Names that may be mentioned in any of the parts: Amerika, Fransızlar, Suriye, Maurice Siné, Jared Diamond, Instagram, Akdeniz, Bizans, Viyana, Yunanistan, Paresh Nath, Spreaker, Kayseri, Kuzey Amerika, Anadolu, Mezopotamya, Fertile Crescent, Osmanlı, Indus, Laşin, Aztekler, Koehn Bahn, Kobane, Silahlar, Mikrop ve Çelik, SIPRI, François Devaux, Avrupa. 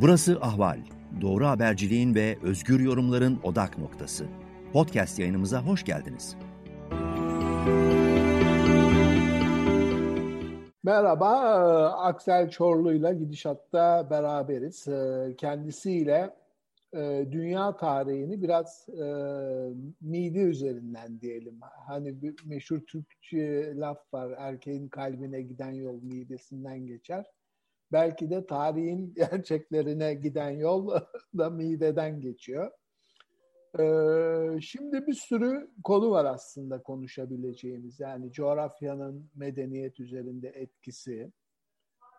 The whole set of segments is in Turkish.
Burası Ahval, doğru haberciliğin ve özgür yorumların odak noktası. Podcast yayınımıza hoş geldiniz. Merhaba, Aksel Çorlu'yla Gidişat'ta beraberiz. Kendisiyle dünya tarihini biraz mide üzerinden diyelim. Hani bir meşhur Türkçe laf var, erkeğin kalbine giden yol midesinden geçer. Belki de tarihin gerçeklerine giden yol da mideden geçiyor. Şimdi bir sürü konu var aslında konuşabileceğimiz. Yani coğrafyanın medeniyet üzerinde etkisi.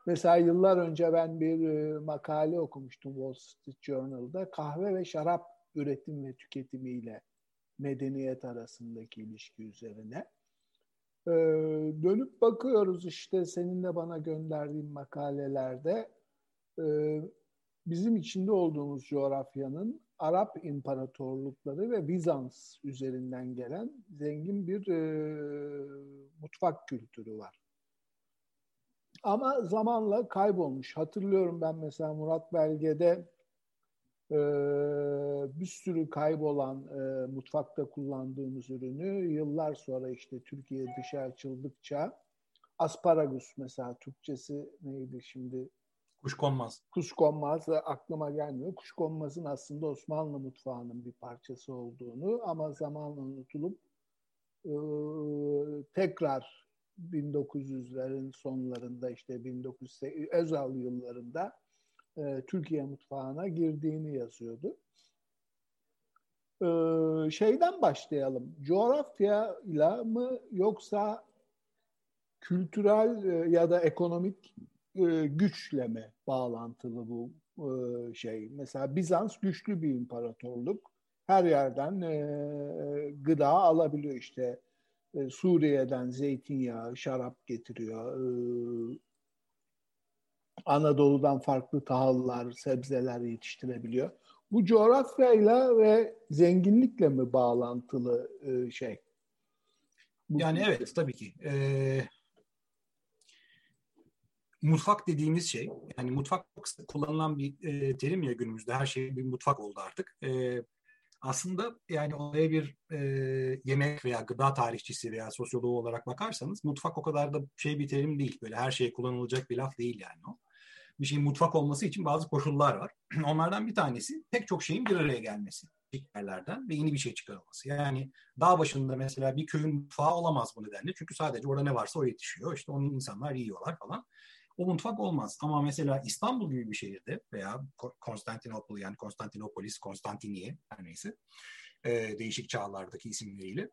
Mesela yıllar önce ben bir makale okumuştum Wall Street Journal'da. Kahve ve şarap üretim ve tüketimiyle medeniyet arasındaki ilişki üzerine. Dönüp bakıyoruz işte senin de bana gönderdiğin makalelerde bizim içinde olduğumuz coğrafyanın Arap imparatorlukları ve Bizans üzerinden gelen zengin bir mutfak kültürü var. Ama zamanla kaybolmuş. Hatırlıyorum ben mesela Murat Belge'de bir sürü kaybolan mutfakta kullandığımız ürünü yıllar sonra işte Türkiye dışa açıldıkça asparagus mesela Türkçesi neydi şimdi? Kuşkonmaz. Kuşkonmaz aklıma gelmiyor. Kuşkonmaz'ın aslında Osmanlı mutfağının bir parçası olduğunu ama zamanla unutulup tekrar 1900'lerin sonlarında işte 1980 Özal yıllarında Türkiye mutfağına girdiğini yazıyordu. Şeyden başlayalım. Coğrafyayla mı yoksa kültürel ya da ekonomik güçle mi bağlantılı bu şey? Mesela Bizans güçlü bir imparatorluk. Her yerden gıda alabiliyor işte. Suriye'den zeytinyağı, şarap getiriyor. Anadolu'dan farklı tahıllar, sebzeler yetiştirebiliyor. Bu coğrafyayla ve zenginlikle mi bağlantılı şey? Bu yani şey. Evet, tabii ki. Mutfak dediğimiz şey, yani mutfak kullanılan bir terim ya günümüzde. Her şey bir mutfak oldu artık. Aslında yani olaya bir yemek veya gıda tarihçisi veya sosyoloğu olarak bakarsanız mutfak o kadar da şey bir terim değil. Böyle her şeye kullanılacak bir laf değil yani o. Bir şeyin mutfak olması için bazı koşullar var. Onlardan bir tanesi pek çok şeyin bir araya gelmesi. Yerlerden ve yeni bir şey çıkarılması. Yani dağ başında mesela bir köyün mutfağı olamaz bu nedenle. Çünkü sadece orada ne varsa o yetişiyor. İşte onun insanlar yiyorlar falan. O mutfak olmaz. Ama mesela İstanbul gibi bir şehirde veya Konstantinopol yani Konstantinopolis, Konstantiniye her neyse değişik çağlardaki isimleriyle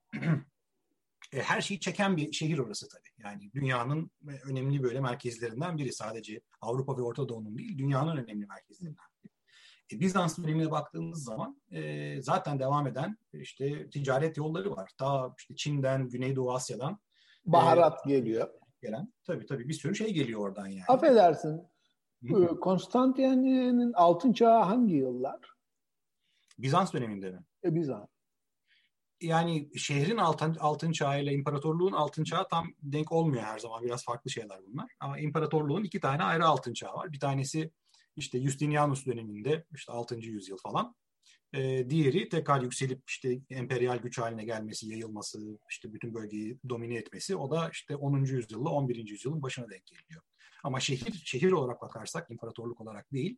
her şeyi çeken bir şehir orası tabii. Yani dünyanın önemli böyle merkezlerinden biri. Sadece Avrupa ve Orta Doğu'nun değil, dünyanın önemli merkezlerinden biri. Bizans dönemine baktığımız zaman zaten devam eden işte ticaret yolları var. Ta işte Çin'den, Güneydoğu Asya'dan baharat geliyor. Tabii bir sürü şey geliyor oradan yani. Affedersin. Konstantiniyye'nin altın çağı hangi yıllar? Bizans döneminde mi? Bizans. Yani şehrin altın çağı ile imparatorluğun altın çağı tam denk olmuyor her zaman. Biraz farklı şeyler bunlar. Ama imparatorluğun iki tane ayrı altın çağı var. Bir tanesi işte Justinianus döneminde işte 6. yüzyıl falan. Diğeri tekrar yükselip işte emperyal güç haline gelmesi, yayılması, işte bütün bölgeyi domine etmesi. O da işte 10. yüzyılla 11. yüzyılın başına denk geliyor. Ama şehir olarak bakarsak, imparatorluk olarak değil,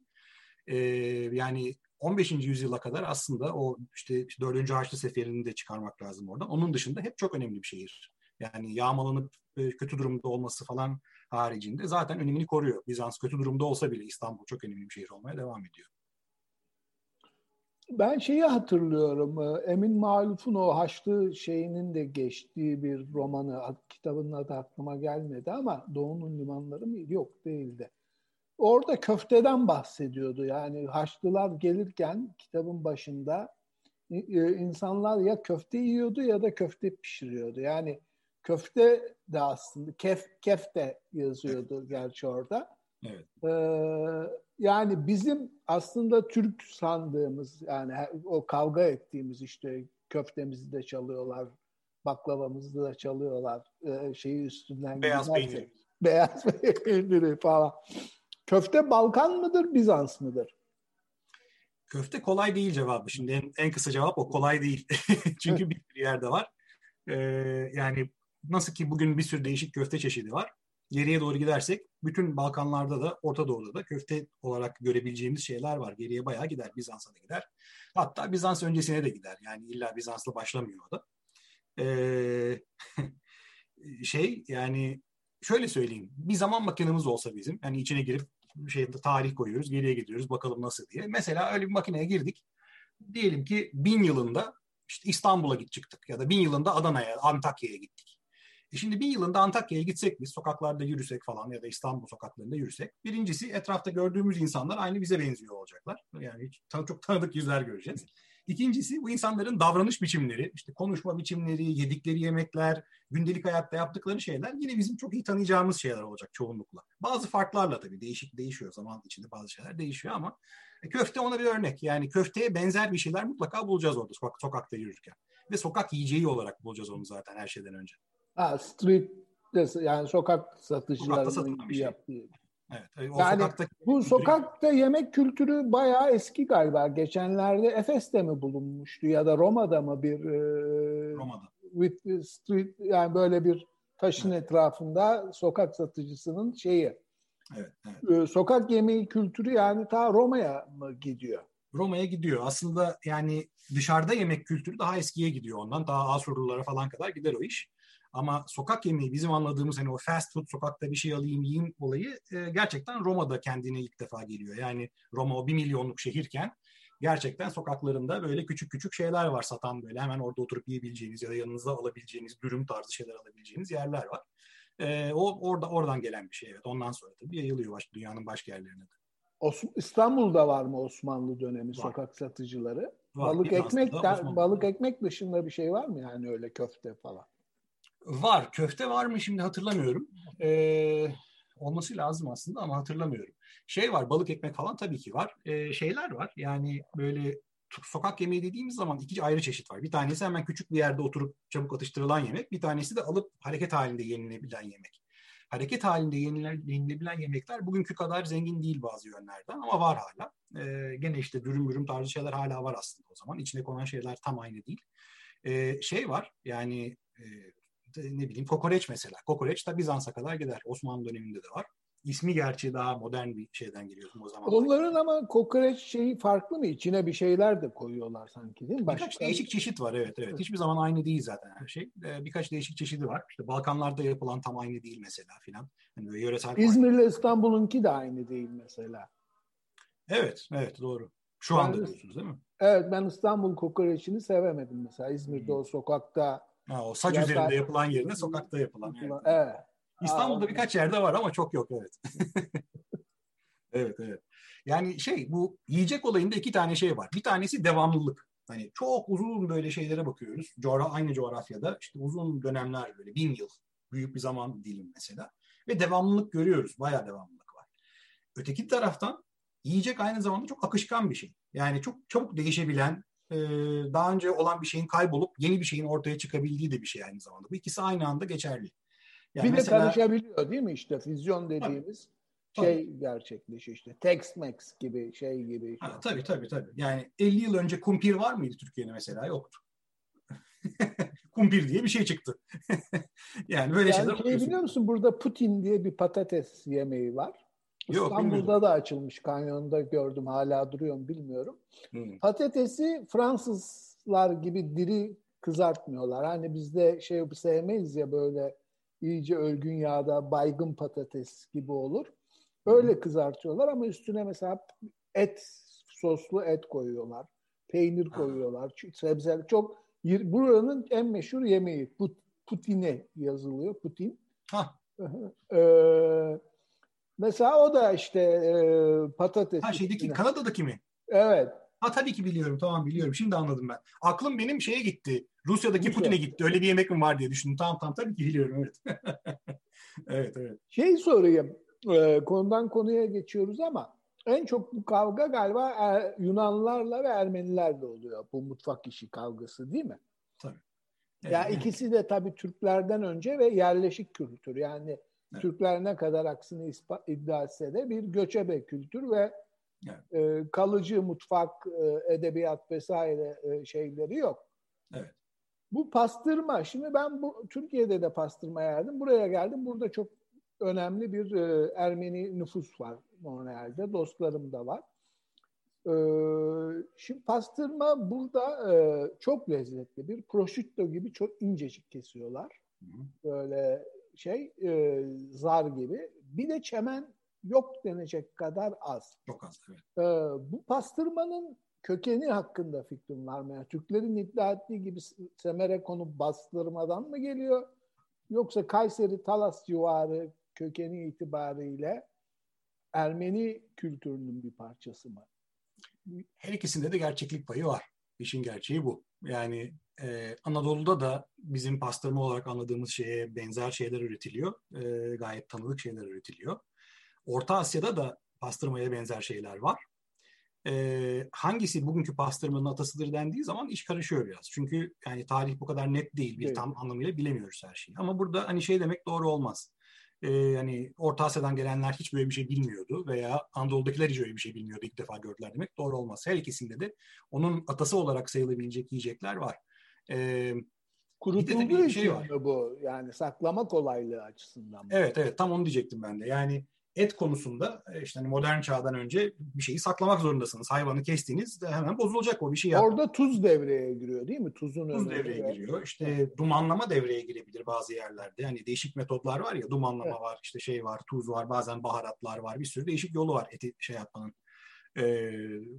yani 15. yüzyıla kadar aslında o işte 4. Haçlı Seferi'ni de çıkarmak lazım oradan. Onun dışında hep çok önemli bir şehir. Yani yağmalanıp kötü durumda olması falan haricinde zaten önemini koruyor. Bizans kötü durumda olsa bile İstanbul çok önemli bir şehir olmaya devam ediyor. Ben şeyi hatırlıyorum. Emin Maluf'un o Haçlı şeyinin de geçtiği bir romanı, kitabının adı aklıma gelmedi ama Doğu'nun limanları mı? Yok değildi. Orada köfteden bahsediyordu. Yani Haçlılar gelirken kitabın başında insanlar ya köfte yiyordu ya da köfte pişiriyordu. Yani köfte de aslında kefte yazıyordu gerçi orada. Evet. Yani bizim aslında Türk sandığımız yani o kavga ettiğimiz işte köftemizi de çalıyorlar, baklavamızı da çalıyorlar şeyi üstünden. Beyaz peyniri falan. Köfte Balkan mıdır, Bizans mıdır? Köfte kolay değil cevabı. Şimdi en kısa cevap o, kolay değil. Çünkü bir yerde var. Yani nasıl ki bugün bir sürü değişik köfte çeşidi var. Geriye doğru gidersek bütün Balkanlarda da, Orta Doğu'da da köfte olarak görebileceğimiz şeyler var. Geriye bayağı gider. Bizans'a da gider. Hatta Bizans öncesine de gider. Yani illa Bizans'la başlamıyor o da. Yani şöyle söyleyeyim. Bir zaman makinemiz olsa bizim. Yani içine girip tarih koyuyoruz. Geriye gidiyoruz. Bakalım nasıl diye. Mesela öyle bir makineye girdik. Diyelim ki 1000 yılında İstanbul'a çıktık. Ya da 1000 yılında Adana'ya, Antakya'ya gittik. Şimdi 1000 yılında Antakya'ya gitsek biz, sokaklarda yürüsek falan ya da İstanbul sokaklarında yürüsek, birincisi etrafta gördüğümüz insanlar aynı bize benziyor olacaklar. Yani çok tanıdık yüzler göreceğiz. İkincisi bu insanların davranış biçimleri, konuşma biçimleri, yedikleri yemekler, gündelik hayatta yaptıkları şeyler yine bizim çok iyi tanıyacağımız şeyler olacak çoğunlukla. Bazı farklarla tabii değişiyor zaman içinde, bazı şeyler değişiyor ama köfte ona bir örnek. Yani köfteye benzer bir şeyler mutlaka bulacağız orada sokakta yürürken ve sokak yiyeceği olarak bulacağız onu zaten her şeyden önce. Street, yani sokak satışlarının yaptığı. Şey. Evet, yani bu sokakta yemek kültürü bayağı eski galiba. Geçenlerde Efes'te mi bulunmuştu ya da Roma'da mı bir Roma'da. Street, yani böyle bir taşın etrafında sokak satıcısının şeyi. Evet. Sokak yemeği kültürü yani ta Roma'ya mı gidiyor? Roma'ya gidiyor. Aslında yani dışarıda yemek kültürü daha eskiye gidiyor ondan. Daha Asurlulara falan kadar gider o iş. Ama sokak yemeği bizim anladığımız hani o fast food, sokakta bir şey alayım yiyeyim olayı gerçekten Roma'da kendine ilk defa geliyor. Yani Roma o 1 milyonluk şehirken gerçekten sokaklarında böyle küçük küçük şeyler var satan, böyle hemen orada oturup yiyebileceğiniz ya da yanınıza alabileceğiniz dürüm tarzı şeyler alabileceğiniz yerler var. Oradan gelen bir şey, evet. Ondan sonra tabii yayılıyor dünyanın başka yerlerine de. İstanbul'da var mı Osmanlı dönemi sokak satıcıları? Balık ekmek dışında bir şey var mı yani, öyle köfte falan? Var. Köfte var mı şimdi hatırlamıyorum. Olması lazım aslında ama hatırlamıyorum. Var, balık ekmek falan tabii ki var. Şeyler var. Yani böyle sokak yemeği dediğimiz zaman 2 ayrı çeşit var. Bir tanesi hemen küçük bir yerde oturup çabuk atıştırılan yemek. Bir tanesi de alıp hareket halinde yenilebilen yemek. Hareket halinde yenilebilen yemekler bugünkü kadar zengin değil bazı yönlerden ama var hala. Gene dürüm tarzı şeyler hala var aslında o zaman. İçine konan şeyler tam aynı değil. Var yani... kokoreç mesela. Kokoreç da Bizans'a kadar gider. Osmanlı döneminde de var. İsmi gerçi daha modern bir şeyden geliyor o zaman. Onların ama kokoreç farklı mı? İçine bir şeyler de koyuyorlar sanki, değil mi? Birkaç değişik çeşit var, evet. Hiçbir zaman aynı değil zaten her şey. Birkaç değişik çeşidi var. Balkanlarda yapılan tam aynı değil mesela filan. Yani yöresel İzmir'le farklı. İstanbul'unki de aynı değil mesela. Evet doğru. Şu anda diyorsunuz değil mi? Evet, ben İstanbul kokoreçini sevemedim mesela. İzmir'de o sokakta o saç üzerinde yapılan yerine sokakta yapılan. Evet. İstanbul'da birkaç yerde var ama çok yok, evet. evet. Yani bu yiyecek olayında 2 tane var. Bir tanesi devamlılık. Hani çok uzun böyle şeylere bakıyoruz. Aynı coğrafyada uzun dönemler, böyle 1000 yıl büyük bir zaman dilim mesela. Ve devamlılık görüyoruz. Bayağı devamlılık var. Öteki taraftan yiyecek aynı zamanda çok akışkan bir şey. Yani çok çabuk değişebilen, daha önce olan bir şeyin kaybolup yeni bir şeyin ortaya çıkabildiği de bir şey aynı zamanda. Bu ikisi aynı anda geçerli. Yani bir de karışabiliyor değil mi? Füzyon dediğimiz gerçekleşiyor. Tex-Mex gibi gibi. Ha, tabii. Yani 50 yıl önce kumpir var mıydı Türkiye'de mesela? Yoktu. Kumpir diye bir şey çıktı. Yani böyle şeyler oluyor. Biliyor musun, burada Putin diye bir patates yemeği var. İstanbul'da da açılmış. Kanyonda gördüm. Hala duruyor mu bilmiyorum. Patatesi Fransızlar gibi diri kızartmıyorlar. Hani bizde sevmeyiz ya, böyle iyice ölgün yağda baygın patates gibi olur. Öyle kızartıyorlar ama üstüne mesela soslu et koyuyorlar. Peynir koyuyorlar. Sebzeler çok. Buranın en meşhur yemeği. Putine yazılıyor. Putin. Mesela o da patates. Kanada'daki mi? Evet. Tabii ki biliyorum. Tamam, biliyorum. Şimdi anladım ben. Aklım benim gitti. Rusya'daki Putin'e gitti. Öyle bir yemek mi var diye düşündüm. Tamam, tabii ki biliyorum. Evet. evet. Sorayım. Konudan konuya geçiyoruz ama en çok bu kavga galiba Yunanlarla ve Ermenilerle oluyor. Bu mutfak işi kavgası değil mi? Tabii. Evet. Ya ikisi de tabii Türklerden önce ve yerleşik kültür. Yani Evet. Türkler ne kadar aksini iddia etse de bir göçebe kültür ve evet. Kalıcı mutfak, edebiyat vesaire şeyleri yok. Evet. Bu pastırma, şimdi ben bu Türkiye'de de pastırma yerdim. Buraya geldim. Burada çok önemli bir Ermeni nüfus var normalde. Dostlarım da var. Şimdi pastırma burada çok lezzetli. Bir prosciutto gibi çok incecik kesiyorlar. Böyle şey zar gibi. Bir de çemen yok denecek kadar az. Çok az evet. Bu pastırmanın kökeni hakkında fikrim var mı? Yani Türklerin iddia ettiği gibi semere konup bastırmadan mı geliyor? Yoksa Kayseri, Talas civarı kökeni itibariyle Ermeni kültürünün bir parçası mı? Her ikisinde de gerçeklik payı var. İşin gerçeği bu. Yani Anadolu'da da bizim pastırma olarak anladığımız şeye benzer şeyler üretiliyor. Gayet tanıdık şeyler üretiliyor. Orta Asya'da da pastırmaya benzer şeyler var. Hangisi bugünkü pastırmanın atasıdır dendiği zaman iş karışıyor biraz. Çünkü yani tarih bu kadar net değil. Bir tam anlamıyla bilemiyoruz her şeyi. Ama burada hani şey demek doğru olmaz. Yani Orta Asya'dan gelenler hiç böyle bir şey bilmiyordu veya Anadolu'dakiler hiç öyle bir şey bilmiyordu ilk defa gördüler demek doğru olmaz. Her ikisinde de onun atası olarak sayılabilecek yiyecekler var. Kurutulduğu bir şey var. Bu yani saklama kolaylığı açısından. Evet evet tam onu diyecektim ben de. Yani et konusunda işte hani modern çağdan önce bir şeyi saklamak zorundasınız. Hayvanı kestiğiniz hemen bozulacak o bir şey. Orada yapmak. Tuz devreye giriyor değil mi? Tuz devreye giriyor. İşte dumanlama devreye girebilir bazı yerlerde. Yani değişik metotlar var ya dumanlama evet. var, işte şey var, tuz var, bazen baharatlar var. Bir sürü değişik yolu var eti şey yapmanın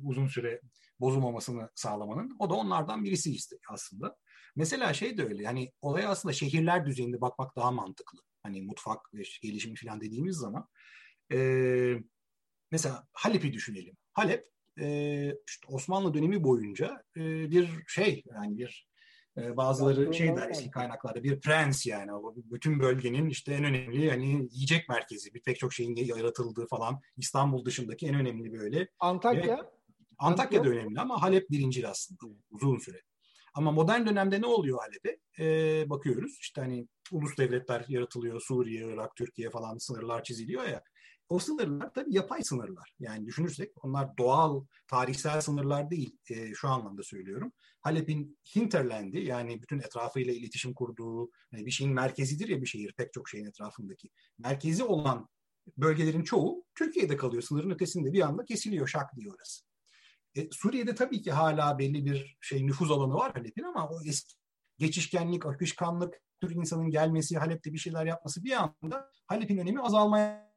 uzun süre bozulmamasını sağlamanın. O da onlardan birisi işte aslında. Mesela şey de öyle yani olaya aslında şehirler düzeyinde bakmak daha mantıklı. Hani mutfak gelişimi falan dediğimiz zaman. Mesela Halep'i düşünelim. Halep işte Osmanlı dönemi boyunca bir şey yani bir bazıları şey der eski kaynaklarda bir prens yani o bütün bölgenin işte en önemli yani yiyecek merkezi pek çok şeyin yaratıldığı falan İstanbul dışındaki en önemli böyle. Antakya da önemli ama Halep birinci aslında uzun süre. Ama modern dönemde ne oluyor Halep'e? Bakıyoruz işte hani ulus devletler yaratılıyor Suriye, Irak, Türkiye falan sınırlar çiziliyor ya. O sınırlar tabii yapay sınırlar. Yani düşünürsek onlar doğal, tarihsel sınırlar değil. Şu anlamda söylüyorum. Halep'in hinterland'i yani bütün etrafıyla iletişim kurduğu hani bir şeyin merkezidir ya bir şehir pek çok şeyin etrafındaki. Merkezi olan bölgelerin çoğu Türkiye'de kalıyor. Sınırın ötesinde bir anda kesiliyor şak diye orası. Suriye'de tabii ki hala belli bir şey nüfuz alanı var Halep'in ama o eski geçişkenlik, akışkanlık, Türk insanın gelmesi, Halep'te bir şeyler yapması bir anda Halep'in önemi azalmaya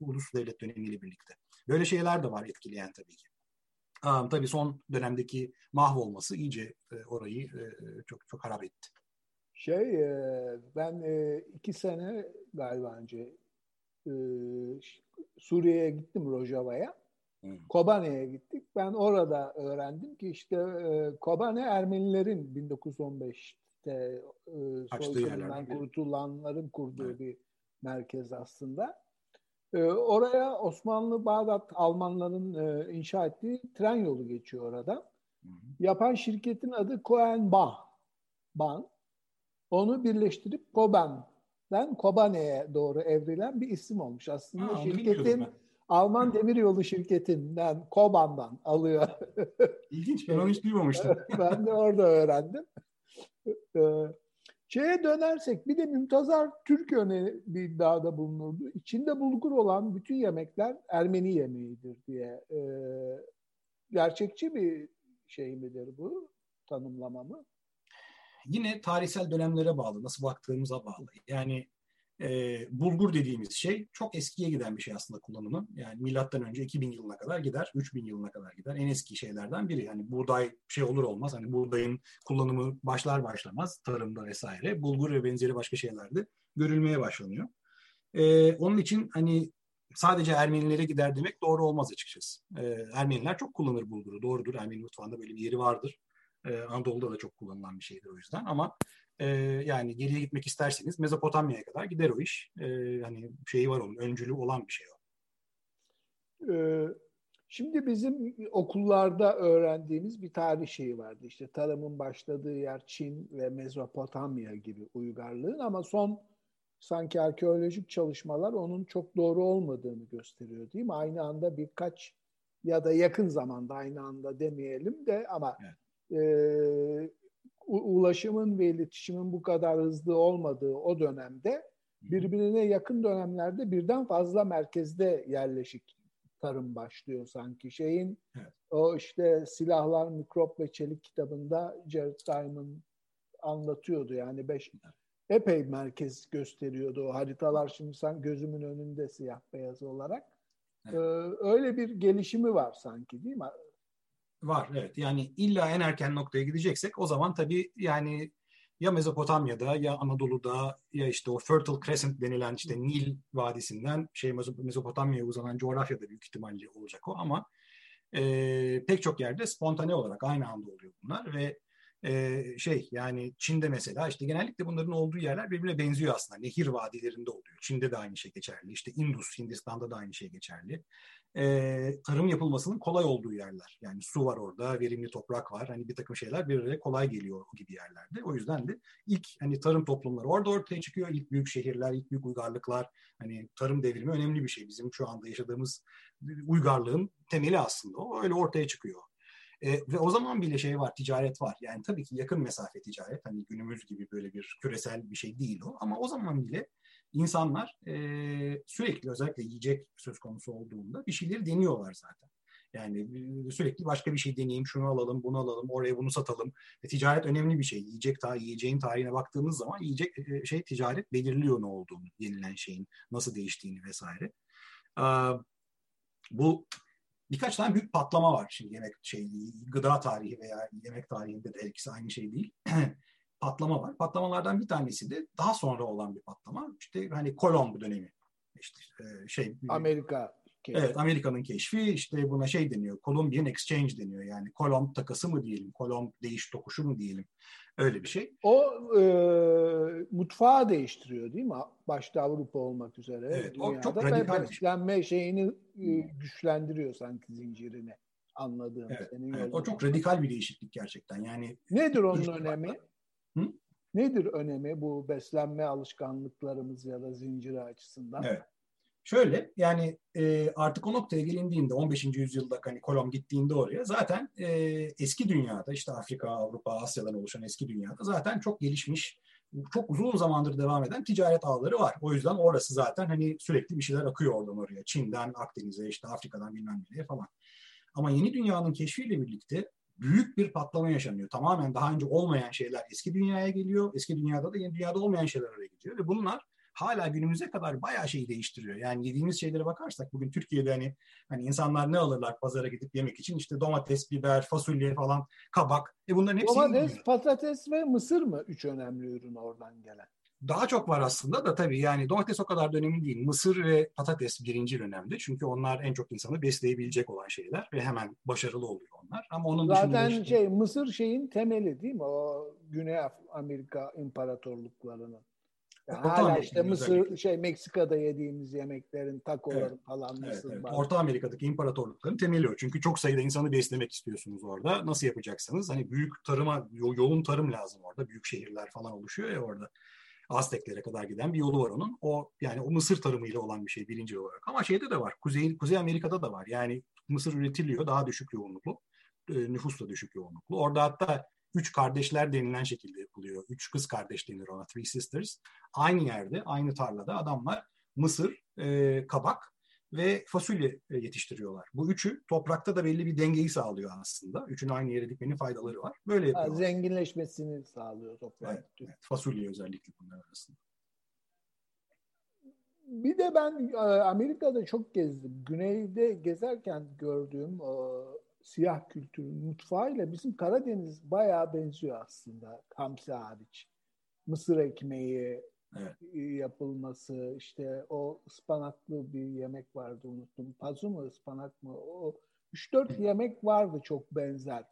ulus devlet dönemiyle birlikte. Böyle şeyler de var etkileyen tabii ki. Tabii son dönemdeki mahvolması iyice orayı çok çok harap etti. Ben 2 sene galiba önce Suriye'ye gittim Rojava'ya. Kobane'ye gittik. Ben orada öğrendim ki işte Kobane Ermenilerin 1915'te soykırımdan kurtulanların kurduğu evet. bir merkez aslında. Oraya Osmanlı, Bağdat, Almanların inşa ettiği tren yolu geçiyor oradan. Hı hı. Yapan şirketin adı Koehn Bahn. Onu birleştirip Koben'den Kobane'ye doğru evrilen bir isim olmuş. Aslında şirketin Alman demiryolu şirketinden Koban'dan alıyor. İlginç, ben onu hiç duymamıştım. Ben de orada öğrendim. Şeye dönersek bir de Muntasar Türk bir iddiada bulunurdu. İçinde bulgur olan bütün yemekler Ermeni yemeğidir diye. Gerçekçi bir şey midir bu tanımlama mı? Yine tarihsel dönemlere bağlı, nasıl baktığımıza bağlı. Yani bulgur dediğimiz şey çok eskiye giden bir şey aslında kullanımı. Yani milattan önce 2000 yılına kadar gider, 3000 yılına kadar gider. En eski şeylerden biri. Yani buğday şey olur olmaz. Hani buğdayın kullanımı başlar başlamaz tarımda vesaire. Bulgur ve benzeri başka şeylerde görülmeye başlanıyor. Onun için hani sadece Ermenilere gider demek doğru olmaz açıkçası. Ermeniler çok kullanır bulguru. Doğrudur. Ermeni mutfağında böyle bir yeri vardır. Anadolu'da da çok kullanılan bir şeydir o yüzden ama yani geriye gitmek isterseniz Mezopotamya'ya kadar gider o iş. Hani şeyi var onun, öncülü olan bir şey var. Şimdi bizim okullarda öğrendiğimiz bir tarih şeyi vardı. İşte tarımın başladığı yer Çin ve Mezopotamya gibi uygarlığın ama son sanki arkeolojik çalışmalar onun çok doğru olmadığını gösteriyor, değil mi? Aynı anda birkaç ya da yakın zamanda, aynı anda demeyelim de ama evet, ulaşımın ve iletişimin bu kadar hızlı olmadığı o dönemde birbirine yakın dönemlerde birden fazla merkezde yerleşik tarım başlıyor sanki. Şeyin, evet, o işte Silahlar, Mikrop ve Çelik kitabında Jared Diamond anlatıyordu. Yani epey merkez gösteriyordu o haritalar, şimdi sen gözümün önünde siyah beyaz olarak. Evet. Öyle bir gelişimi var sanki, değil mi? Var, evet. Yani illa en erken noktaya gideceksek o zaman tabii yani ya Mezopotamya'da ya Anadolu'da ya işte o Fertile Crescent denilen işte Nil Vadisi'nden Mezopotamya'ya uzanan coğrafyada büyük ihtimalle olacak o, ama pek çok yerde spontane olarak aynı anda oluyor bunlar ve yani Çin'de mesela işte genellikle bunların olduğu yerler birbirine benziyor aslında. Nehir vadilerinde oluyor. Çin'de de aynı şey geçerli. İşte Indus, Hindistan'da da aynı şey geçerli. Tarım yapılmasının kolay olduğu yerler. Yani su var orada, verimli toprak var. Hani bir takım şeyler birbirine kolay geliyor gibi yerlerde. O yüzden de ilk hani tarım toplumları orada ortaya çıkıyor. İlk büyük şehirler, ilk büyük uygarlıklar. Hani tarım devrimi önemli bir şey. Bizim şu anda yaşadığımız uygarlığın temeli aslında o. Öyle ortaya çıkıyor. Ve o zaman bile var, ticaret var. Yani tabii ki yakın mesafe ticaret. Hani günümüz gibi böyle bir küresel bir şey değil o. Ama o zaman bile insanlar sürekli, özellikle yiyecek söz konusu olduğunda bir şeyleri deniyorlar zaten. Yani sürekli başka bir şey deneyeyim, şunu alalım, bunu alalım, oraya bunu satalım. Ticaret önemli bir şey. Yiyeceğin tarihine baktığınız zaman yiyecek ticaret belirliyor ne olduğunu, yenilen şeyin nasıl değiştiğini vesaire. Bu... Birkaç tane büyük patlama var şimdi gıda tarihi veya yemek tarihinde de ikisi aynı şey değil. Patlama var. Patlamalardan bir tanesi de daha sonra olan bir patlama. İşte hani Kolomb dönemi. Amerika. Evet, Amerika'nın keşfi, işte buna deniyor. Columbian Exchange deniyor. Yani Kolomb takası mı diyelim? Kolomb değiş tokuşu mu diyelim? Öyle bir şey. O mutfağı değiştiriyor, değil mi? Başta Avrupa olmak üzere. Evet, o çok radikal. Beslenme şeyini güçlendiriyor sanki, zincirini anladığım. Evet, o çok radikal bir değişiklik gerçekten. Yani nedir onun önemi? Nedir önemi bu beslenme alışkanlıklarımız ya da zinciri açısından? Evet. Şöyle yani artık o noktaya gelindiğinde 15. yüzyılda hani Kolomb gittiğinde oraya zaten eski dünyada işte Afrika, Avrupa, Asya'dan oluşan eski dünyada zaten çok gelişmiş, çok uzun zamandır devam eden ticaret ağları var. O yüzden orası zaten hani sürekli bir şeyler akıyor oradan oraya. Çin'den Akdeniz'e, işte Afrika'dan bilmem nereye falan. Ama yeni dünyanın keşfiyle birlikte büyük bir patlama yaşanıyor. Tamamen daha önce olmayan şeyler eski dünyaya geliyor. Eski dünyada da yeni dünyada olmayan şeyler oraya gidiyor ve bunlar hala günümüze kadar bayağı değiştiriyor. Yani yediğimiz şeylere bakarsak bugün Türkiye'de hani insanlar ne alırlar pazara gidip yemek için? İşte domates, biber, fasulye falan, kabak. Bunların hepsi domates, patates ve mısır mı? 3 önemli ürün oradan gelen. Daha çok var aslında da tabii yani domates o kadar da önemli değil. Mısır ve patates birinci önemli. Çünkü onlar en çok insanı besleyebilecek olan şeyler ve hemen başarılı oluyor onlar. Ama onun zaten dışında Mısır temeli, değil mi? O Güney Amerika imparatorluklarının. Yani hala Mısır, Meksika'da yediğimiz yemeklerin, takoların falan Mısır. Evet. Orta Amerika'daki imparatorlukların temeli o. Çünkü çok sayıda insanı beslemek istiyorsunuz orada. Nasıl yapacaksınız? Hani büyük tarıma, yoğun tarım lazım orada. Büyük şehirler falan oluşuyor ya orada. Azteklere kadar giden bir yolu var onun. O Mısır tarımıyla olan bir şey birinci olarak. Ama de var. Kuzey Amerika'da da var. Yani Mısır üretiliyor. Daha düşük yoğunluklu. Nüfus da düşük yoğunluklu. Orada hatta 3 kardeşler denilen şekilde yapılıyor. 3 kız kardeş denir ona. 3 sisters. Aynı yerde, aynı tarlada adamlar mısır, kabak ve fasulye yetiştiriyorlar. Bu üçü toprakta da belli bir dengeyi sağlıyor aslında. Üçünün aynı yere dikmenin faydaları var. Böyle yapıyorlar. Zenginleşmesini sağlıyor toprak. Evet, fasulye özellikle bunlar arasında. Bir de ben Amerika'da çok gezdim. Güneyde gezerken gördüğüm siyah kültürün mutfağıyla bizim Karadeniz bayağı benziyor aslında, hamsi hariç. Mısır ekmeği yapılması, o ıspanaklı bir yemek vardı, unuttum. Pazu mu, ıspanak mı? O 3-4 yemek vardı çok benzer.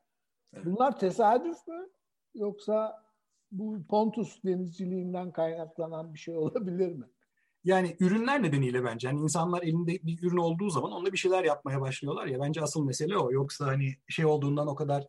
Evet. Bunlar tesadüf mü? Yoksa bu Pontus denizciliğinden kaynaklanan bir şey olabilir mi? Yani ürünler nedeniyle bence. Yani insanlar elinde bir ürün olduğu zaman onunla bir şeyler yapmaya başlıyorlar ya. Bence asıl mesele o. Yoksa olduğundan o kadar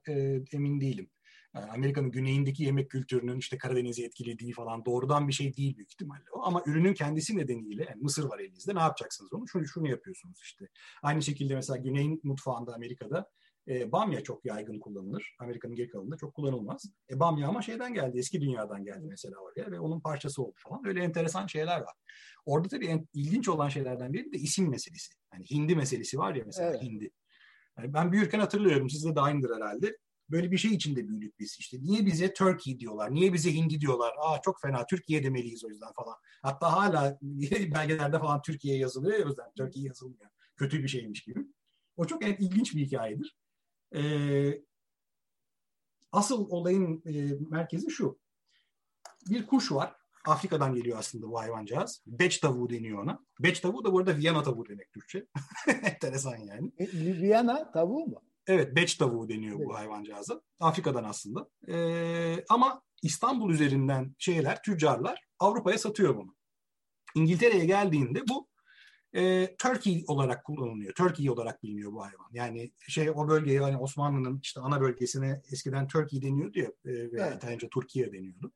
emin değilim. Amerika'nın güneyindeki yemek kültürünün işte Karadeniz'i etkilediği falan doğrudan bir şey değil büyük ihtimalle o. Ama ürünün kendisi nedeniyle, yani mısır var elinizde, ne yapacaksınız onu? Şunu yapıyorsunuz işte. Aynı şekilde mesela güneyin mutfağında Amerika'da bamya çok yaygın kullanılır. Amerika'nın geri kalanında çok kullanılmaz. Bamya ama şeyden geldi, eski dünyadan geldi mesela oraya ve onun parçası oldu falan. Öyle enteresan şeyler var. Orada tabii ilginç olan şeylerden biri de isim meselesi. Yani hindi meselesi var ya mesela, evet. Hindi. Yani ben büyürken hatırlıyorum, sizde de aynıdır herhalde. Böyle bir şey içinde büyüdük biz. İşte niye bize Turkey diyorlar, niye bize hindi diyorlar. Aa çok fena, Türkiye demeliyiz o yüzden falan. Hatta hala belgelerde falan Türkiye yazılıyor ya, o yüzden Türkiye yazılmıyor. Kötü bir şeymiş gibi. O çok ilginç bir hikayedir. Asıl olayın merkezi şu. Bir kuş var. Afrika'dan geliyor aslında bu hayvancağız. Beç tavuğu deniyor ona. Beç tavuğu da bu arada Viyana tavuğu demek Türkçe. Enteresan yani. Viyana tavuğu mu? Evet, beç tavuğu deniyor bu hayvancağıza. Afrika'dan aslında. Ama İstanbul üzerinden tüccarlar Avrupa'ya satıyor bunu. İngiltere'ye geldiğinde bu Turkey olarak kullanılıyor. Turkey olarak biliniyor bu hayvan. Yani o bölgeye, hani Osmanlı'nın işte ana bölgesine eskiden Turkey deniyordu ya. Veya İtalyanca Türkiye deniyordu.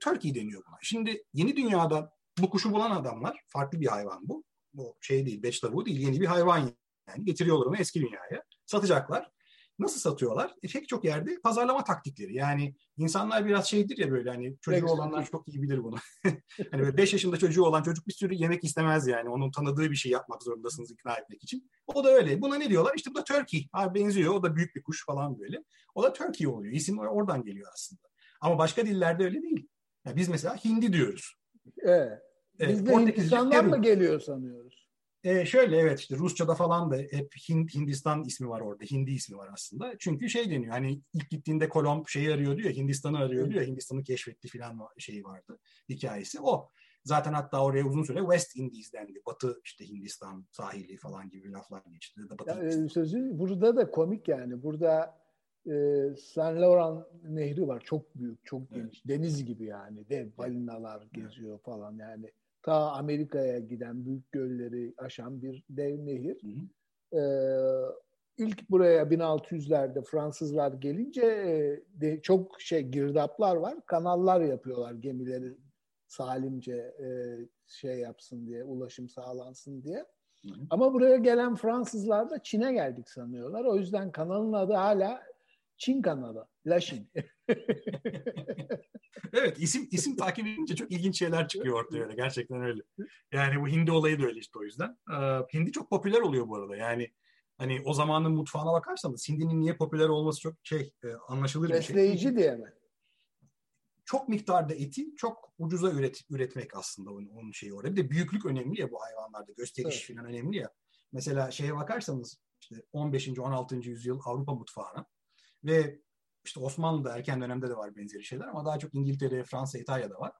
Turkey deniyor buna. Şimdi yeni dünyada bu kuşu bulan adamlar, farklı bir hayvan bu. Bu şey değil, beç tavuğu değil, yeni bir hayvan yani. Getiriyorlar onu eski dünyaya. Satacaklar. Nasıl satıyorlar? Pek çok yerde pazarlama taktikleri. Yani insanlar biraz şeydir ya böyle, hani çocuğu olanlar çok iyi bilir bunu. Hani böyle 5 yaşında çocuğu olan çocuk bir sürü yemek istemez yani. Onun tanıdığı bir şey yapmak zorundasınız ikna etmek için. O da öyle. Buna ne diyorlar? İşte bu da Turkey. Abi benziyor. O da büyük bir kuş falan böyle. O da Turkey oluyor. İsim oradan geliyor aslında. Ama başka dillerde öyle değil. Yani biz mesela hindi diyoruz. Biz de Hindistan'dan mı geliyor sanıyoruz? İşte Rusça'da falan da hep Hindistan ismi var orada. Hindi ismi var aslında. Çünkü deniyor, hani ilk gittiğinde Kolomb arıyor diyor, Hindistan'ı arıyor diyor. Hindistan'ı keşfetti filan vardı hikayesi. O zaten hatta oraya uzun süre West Indies dendi. Batı işte Hindistan sahili falan gibi laflar geçti. Sözü burada da komik yani. Burada Saint Laurent nehri var. Çok büyük, çok geniş. Deniz gibi yani. Dev balinalar geziyor falan yani. Ta Amerika'ya giden, büyük gölleri aşan bir dev nehir. İlk buraya 1600'lerde Fransızlar gelince çok girdaplar var. Kanallar yapıyorlar gemileri salimce yapsın diye, ulaşım sağlansın diye. Ama buraya gelen Fransızlar da Çin'e geldik sanıyorlar. O yüzden kanalın adı hala Çin kanalı. Laşin. Evet, isim takip edince çok ilginç şeyler çıkıyor ortaya. Öyle, gerçekten öyle. Yani bu hindi olayı da öyle işte o yüzden. Hindi çok popüler oluyor bu arada. Yani hani o zamanın mutfağına bakarsanız hindinin niye popüler olması çok anlaşılır bir şey. Besleyici diye mi? Çok miktarda eti çok ucuza üretmek aslında onun şeyi orada. Bir de büyüklük önemli ya bu hayvanlarda. Gösteriş falan önemli ya. Mesela bakarsanız işte 15. 16. yüzyıl Avrupa mutfağına ve İşte Osmanlı'da erken dönemde de var benzeri şeyler ama daha çok İngiltere, Fransa, İtalya'da var.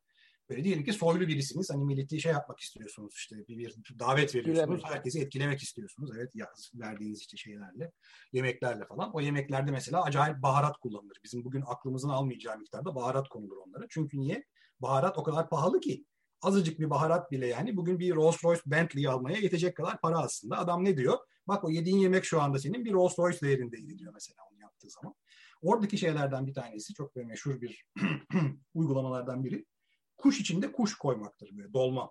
Böyle diyelim ki soylu birisiniz. Hani milleti yapmak istiyorsunuz işte bir davet veriyorsunuz. Herkesi etkilemek istiyorsunuz. Evet, verdiğiniz şeylerle, yemeklerle falan. O yemeklerde mesela acayip baharat kullanılır. Bizim bugün aklımızın almayacağı miktarda baharat konulur onlara. Çünkü niye? Baharat o kadar pahalı ki azıcık bir baharat bile yani bugün bir Rolls Royce Bentley'i almaya yetecek kadar para aslında. Adam ne diyor? Bak o yediğin yemek şu anda senin bir Rolls Royce değerindeydi diyor mesela onu yaptığı zaman. Oradaki şeylerden bir tanesi, çok böyle meşhur bir uygulamalardan biri, kuş içinde kuş koymaktır, böyle dolma.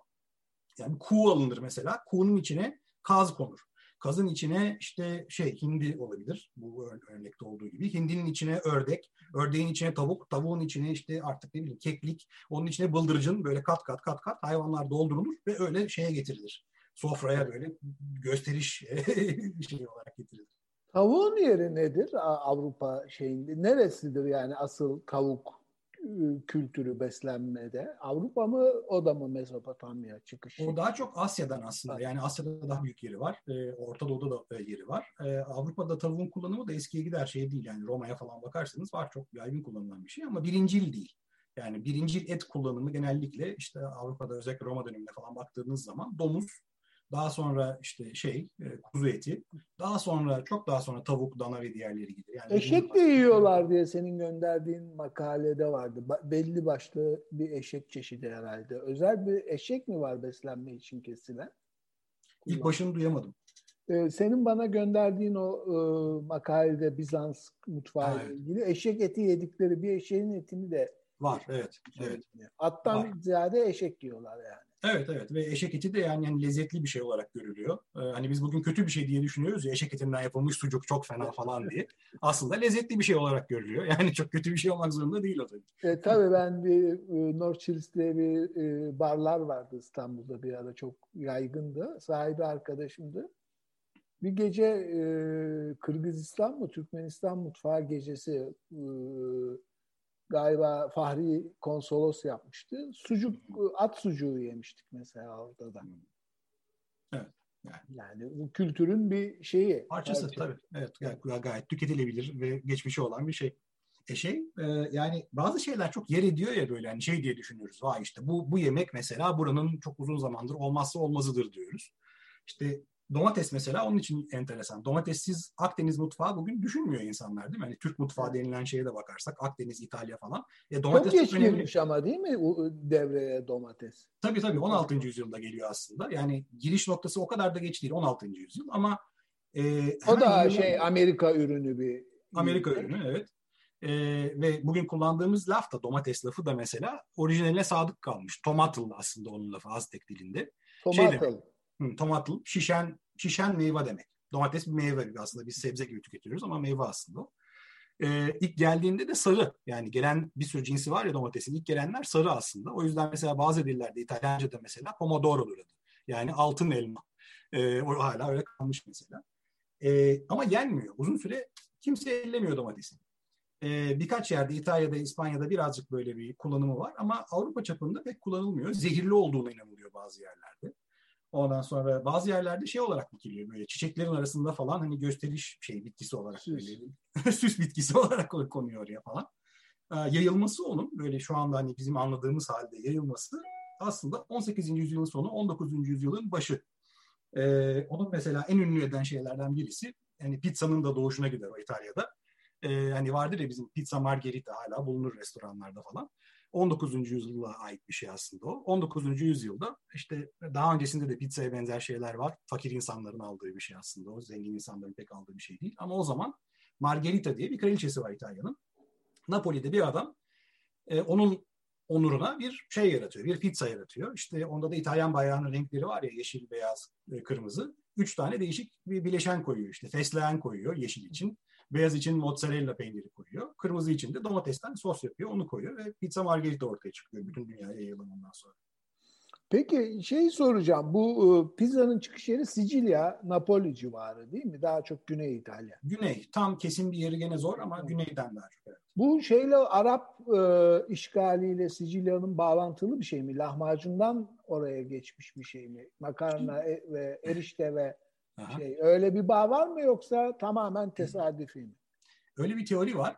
Yani kuğu alınır mesela, kuğunun içine kaz konur. Kazın içine işte hindi olabilir, bu örnekte olduğu gibi. Hindinin içine ördek, ördeğin içine tavuk, tavuğun içine işte artık ne bileyim keklik, onun içine bıldırcın, böyle kat kat hayvanlar doldurulur ve öyle getirilir. Sofraya böyle gösteriş olarak getirilir. Tavuğun yeri nedir Avrupa şeyinde? Neresidir yani asıl tavuk kültürü beslenmede? Avrupa mı, o da mı Mezopotamya çıkışı? O daha çok Asya'dan aslında. Yani Asya'da daha büyük yeri var. Orta Doğu'da da yeri var. Avrupa'da tavuğun kullanımı da eskiye gider değil. Yani Roma'ya falan bakarsanız var, çok yaygın kullanılan bir şey ama birincil değil. Yani birincil et kullanımı genellikle işte Avrupa'da özellikle Roma dönemine falan baktığınız zaman domuz, daha sonra işte kuzu eti. Daha sonra, çok daha sonra tavuk, dana ve diğerleri gidiyor. Yani eşek de yiyorlar diye senin gönderdiğin makalede vardı. Belli başlı bir eşek çeşidi herhalde. Özel bir eşek mi var beslenme için kesilen? İlk başını duyamadım. Senin bana gönderdiğin o makalede Bizans mutfağı ile ilgili eşek eti yedikleri bir eşeğin etini de var. Evet. Evet. Attan var. Ziyade eşek yiyorlar yani. Evet evet, ve eşek eti de yani lezzetli bir şey olarak görülüyor. Hani biz bugün kötü bir şey diye düşünüyoruz ya, eşek etinden yapılmış sucuk çok fena falan diye. Aslında lezzetli bir şey olarak görülüyor. Yani çok kötü bir şey olmak zorunda değil o tabii. Tabii ben bir Norçilis diye bir barlar vardı İstanbul'da bir ara, çok yaygındı. Sahibi arkadaşımdı. Bir gece Kırgızistan mı Türkmenistan mutfağı gecesi galiba Fahri Konsolos yapmıştı. Sucuk, at sucuğu yemiştik mesela orada da. Evet. Yani bu kültürün bir şeyi. Parçası tabii. Evet, gayet tüketilebilir ve geçmişi olan bir şey. Yani bazı şeyler çok yer ediyor ya böyle, hani şey diye düşünüyoruz. Vay işte bu yemek mesela buranın çok uzun zamandır olmazsa olmazıdır diyoruz. İşte domates mesela onun için enteresan. Domatessiz Akdeniz mutfağı bugün düşünmüyor insanlar, değil mi? Hani Türk mutfağı denilen şeye de bakarsak Akdeniz, İtalya falan. Domates çok geç girmiş ama değil mi o devreye domates? Tabii tabii 16. yüzyılda geliyor aslında. Yani giriş noktası o kadar da geç değil, 16. yüzyıl ama... o da Amerika ürünü bir... Amerika ürünü evet. Ve bugün kullandığımız laf da, domates lafı da mesela orijinaline sadık kalmış. Tomatl aslında onun lafı Aztek dilinde. Tomatl. Tomatl, şişen meyve demek. Domates bir meyve gibi aslında. Biz sebze gibi tüketiyoruz ama meyve aslında. İlk geldiğinde de sarı. Yani gelen bir sürü cinsi var ya domatesin. İlk gelenler sarı aslında. O yüzden mesela bazı dillerde, İtalyanca'da mesela pomodoro'dur adı. Yani altın elma. O hala öyle kalmış mesela. Ama yenmiyor. Uzun süre kimse ellemiyor domatesi. Birkaç yerde İtalya'da, İspanya'da birazcık böyle bir kullanımı var. Ama Avrupa çapında pek kullanılmıyor. Zehirli olduğuna inanılıyor bazı yerlerde. Ondan sonra bazı yerlerde olarak dikiliyor böyle çiçeklerin arasında falan, hani gösteriş bitkisi olarak böyle süs bitkisi olarak konuyor oraya falan. Yayılması onun böyle şu anda hani bizim anladığımız halde yayılması aslında 18. yüzyılın sonu 19. yüzyılın başı. Onun mesela en ünlü eden şeylerden birisi hani pizzanın da doğuşuna gider o İtalya'da. Hani vardır ya bizim pizza margherita, hala bulunur restoranlarda falan. 19. yüzyıla ait bir şey aslında o. 19. yüzyılda işte daha öncesinde de pizzaya benzer şeyler var. Fakir insanların aldığı bir şey aslında o. Zengin insanların pek aldığı bir şey değil. Ama o zaman Margherita diye bir kraliçesi var İtalya'nın. Napoli'de bir adam onun onuruna bir yaratıyor. Bir pizza yaratıyor. İşte onda da İtalyan bayrağının renkleri var ya, yeşil, beyaz, kırmızı. 3 tane değişik bir bileşen koyuyor. İşte fesleğen koyuyor yeşil için. Beyaz için mozzarella peyniri koyuyor. Kırmızı için de domatesten sos yapıyor. Onu koyuyor ve pizza margherita ortaya çıkıyor. Bütün dünyaya yayılan ondan sonra. Peki soracağım. Bu pizzanın çıkış yeri Sicilya, Napoli civarı değil mi? Daha çok Güney İtalya. Güney. Tam kesin bir yeri gene zor ama güneyden daha çok. Evet. Bu Arap işgaliyle Sicilya'nın bağlantılı bir şey mi? Lahmacundan oraya geçmiş bir şey mi? Makarna ve erişte ve öyle bir bağ var mı yoksa tamamen tesadüfi mi? Öyle bir teori var.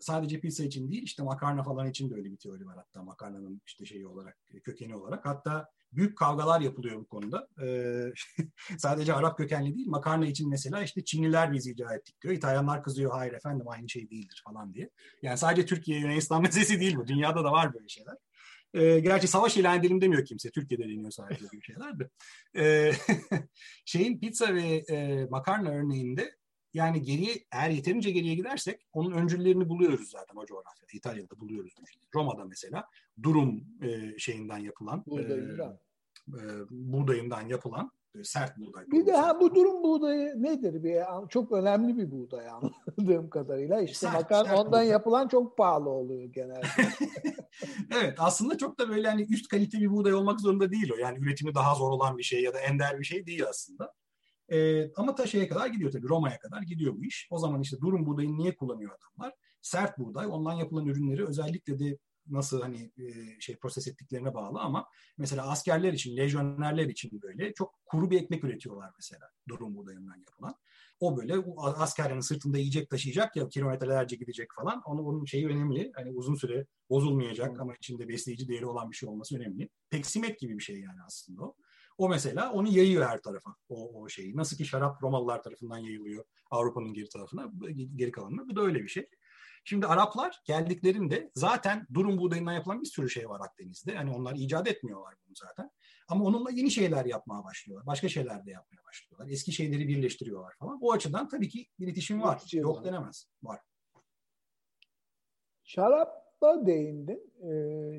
Sadece pizza için değil, makarna falan için de öyle bir teori var. Hatta makarnanın olarak, kökeni olarak. Hatta büyük kavgalar yapılıyor bu konuda. Sadece Arap kökenli değil, makarna için mesela Çinliler bizi icat ettik diyor. İtalyanlar kızıyor, hayır efendim aynı şey değildir falan diye. Yani sadece Türkiye, Yunanistan meselesi değil bu. Dünyada da var böyle şeyler. Gerçi savaş ilan edelim demiyor kimse. Türkiye'de deniyor sadece bir şeyler de. Pizza ve makarna örneğinde yani geriye, eğer yeterince geriye gidersek onun öncüllerini buluyoruz zaten o coğrafyada. İtalya'da buluyoruz. Roma'da mesela durum şeyinden yapılan, buğdayından yapılan sert buğday. Bir de bu durum buğdayı nedir? Çok önemli bir buğday anladığım kadarıyla. Sert ondan buğday yapılan çok pahalı oluyor genelde. Evet, aslında çok da böyle üst kalite bir buğday olmak zorunda değil o. Yani üretimi daha zor olan bir şey ya da ender bir şey değil aslında. Ama ta kadar gidiyor tabii, Roma'ya kadar gidiyor bu iş. O zaman durum buğdayını niye kullanıyor adamlar? Sert buğday, ondan yapılan ürünleri özellikle de nasıl proses ettiklerine bağlı ama mesela askerler için, lejyonerler için böyle çok kuru bir ekmek üretiyorlar mesela durum buğdayından yapılan. O böyle askerlerin sırtında yiyecek taşıyacak ya, kilometrelerce gidecek falan. Onun önemli. Hani uzun süre bozulmayacak ama içinde besleyici değeri olan bir şey olması önemli. Peksimet gibi bir şey yani aslında o. O mesela onu yayıyor her tarafa o şeyi. Nasıl ki şarap Romalılar tarafından yayılıyor Avrupa'nın geri kalanına. Bu da öyle bir şey. Şimdi Araplar geldiklerinde zaten durum buğdayından yapılan bir sürü şey var Akdeniz'de. Yani onlar icat etmiyorlar bunu zaten. Ama onunla yeni şeyler yapmaya başlıyorlar. Başka şeyler de yapmaya başlıyorlar. Eski şeyleri birleştiriyorlar falan. O açıdan tabii ki iletişim var. Yok denemez. Var. Şarapla değindin.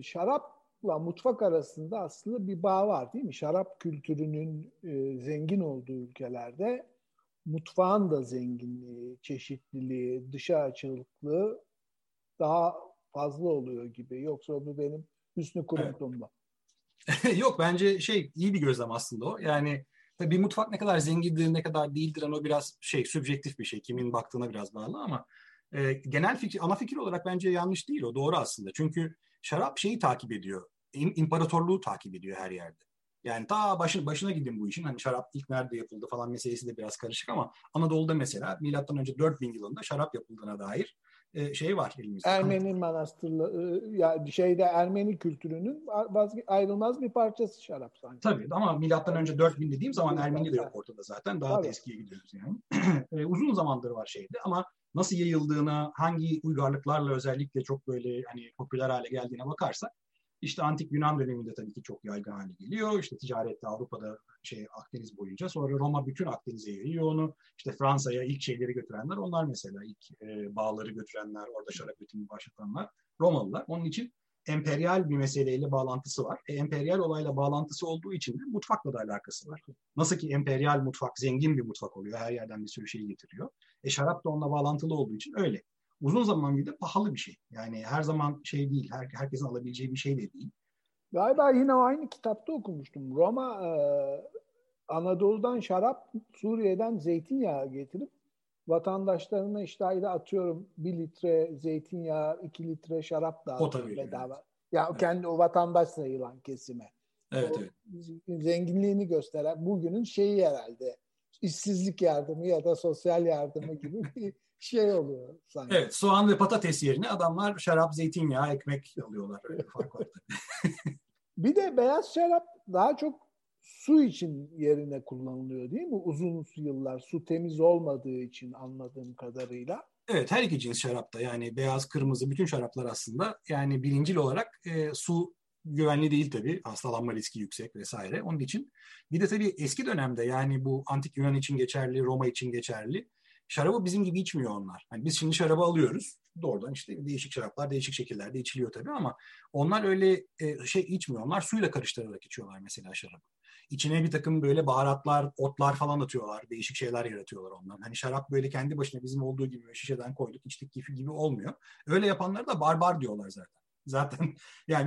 Şarapla mutfak arasında aslında bir bağ var değil mi? Şarap kültürünün zengin olduğu ülkelerde mutfağın da zenginliği, çeşitliliği, dışa açıklığı daha fazla oluyor gibi. Yoksa bu benim hüsnü kuruntumla. Evet. Yok, bence iyi bir gözlem aslında o. Yani tabii bir mutfak ne kadar zengindir, ne kadar değildir, ama o biraz sübjektif bir şey. Kimin baktığına biraz bağlı ama genel fikir, ana fikir olarak bence yanlış değil. O doğru aslında. Çünkü şarap takip ediyor. İmparatorluğu takip ediyor her yerde. Yani ta başına gidin bu işin. Hani şarap ilk nerede yapıldı falan meselesi de biraz karışık ama Anadolu'da mesela milattan önce 4000 yılında şarap yapıldığına dair var elimizde. Ermeni manastırları, yani Ermeni kültürünün ayrılmaz bir parçası şarap sanki. Tabii ama milattan önce 4000 dediğim zaman Ermeni de yok ortada zaten. Daha da eskiye gidiyoruz yani. Uzun zamandır var ama nasıl yayıldığına, hangi uygarlıklarla özellikle çok popüler hale geldiğine bakarsak Antik Yunan döneminde tabii ki çok yaygın hale geliyor. Ticarette Avrupa'da Akdeniz boyunca. Sonra Roma bütün Akdeniz'e yayıyor onu. Fransa'ya ilk şeyleri götürenler onlar mesela. İlk bağları götürenler, orada şarap üretimini başlatanlar Romalılar. Onun için emperyal bir meseleyle bağlantısı var. Emperyal olayla bağlantısı olduğu için de mutfakla da alakası var. Nasıl ki emperyal mutfak zengin bir mutfak oluyor. Her yerden bir sürü şey getiriyor. Şarap da onunla bağlantılı olduğu için öyle. Uzun zaman bir de pahalı bir şey. Yani her zaman değil, herkesin alabileceği bir şey de değil. Galiba yine aynı kitapta okumuştum. Roma Anadolu'dan şarap, Suriye'den zeytinyağı getirip vatandaşlarına atıyorum 1 litre zeytinyağı, 2 litre şarap dağıtıyor bedava. Evet. Ya kendi o vatandaş sayılan kesime. Evet, zenginliğini gösteren bugünün herhalde. İşsizlik yardımı ya da sosyal yardımı gibi bir oluyor sanki. Evet, soğan ve patates yerine adamlar şarap, zeytinyağı, ekmek alıyorlar. Öyle fark var. Bir de beyaz şarap daha çok su için yerine kullanılıyor değil mi? Uzun yıllar su temiz olmadığı için anladığım kadarıyla. Evet, her iki cins şarapta beyaz, kırmızı bütün şaraplar aslında birincil olarak su güvenli değil tabii. Hastalanma riski yüksek vesaire. Onun için bir de tabii eski dönemde bu antik Yunan için geçerli, Roma için geçerli. Şarabı bizim gibi içmiyor onlar. Biz şimdi şarabı alıyoruz. Doğrudan değişik şaraplar, değişik şekillerde içiliyor tabii ama onlar öyle içmiyor. Onlar suyla karıştırarak içiyorlar mesela şarabı. İçine bir takım baharatlar, otlar falan atıyorlar. Değişik şeyler yaratıyorlar onlar. Şarap kendi başına bizim olduğu gibi şişeden koyduk, içtik gibi olmuyor. Öyle yapanlara da barbar diyorlar zaten. Zaten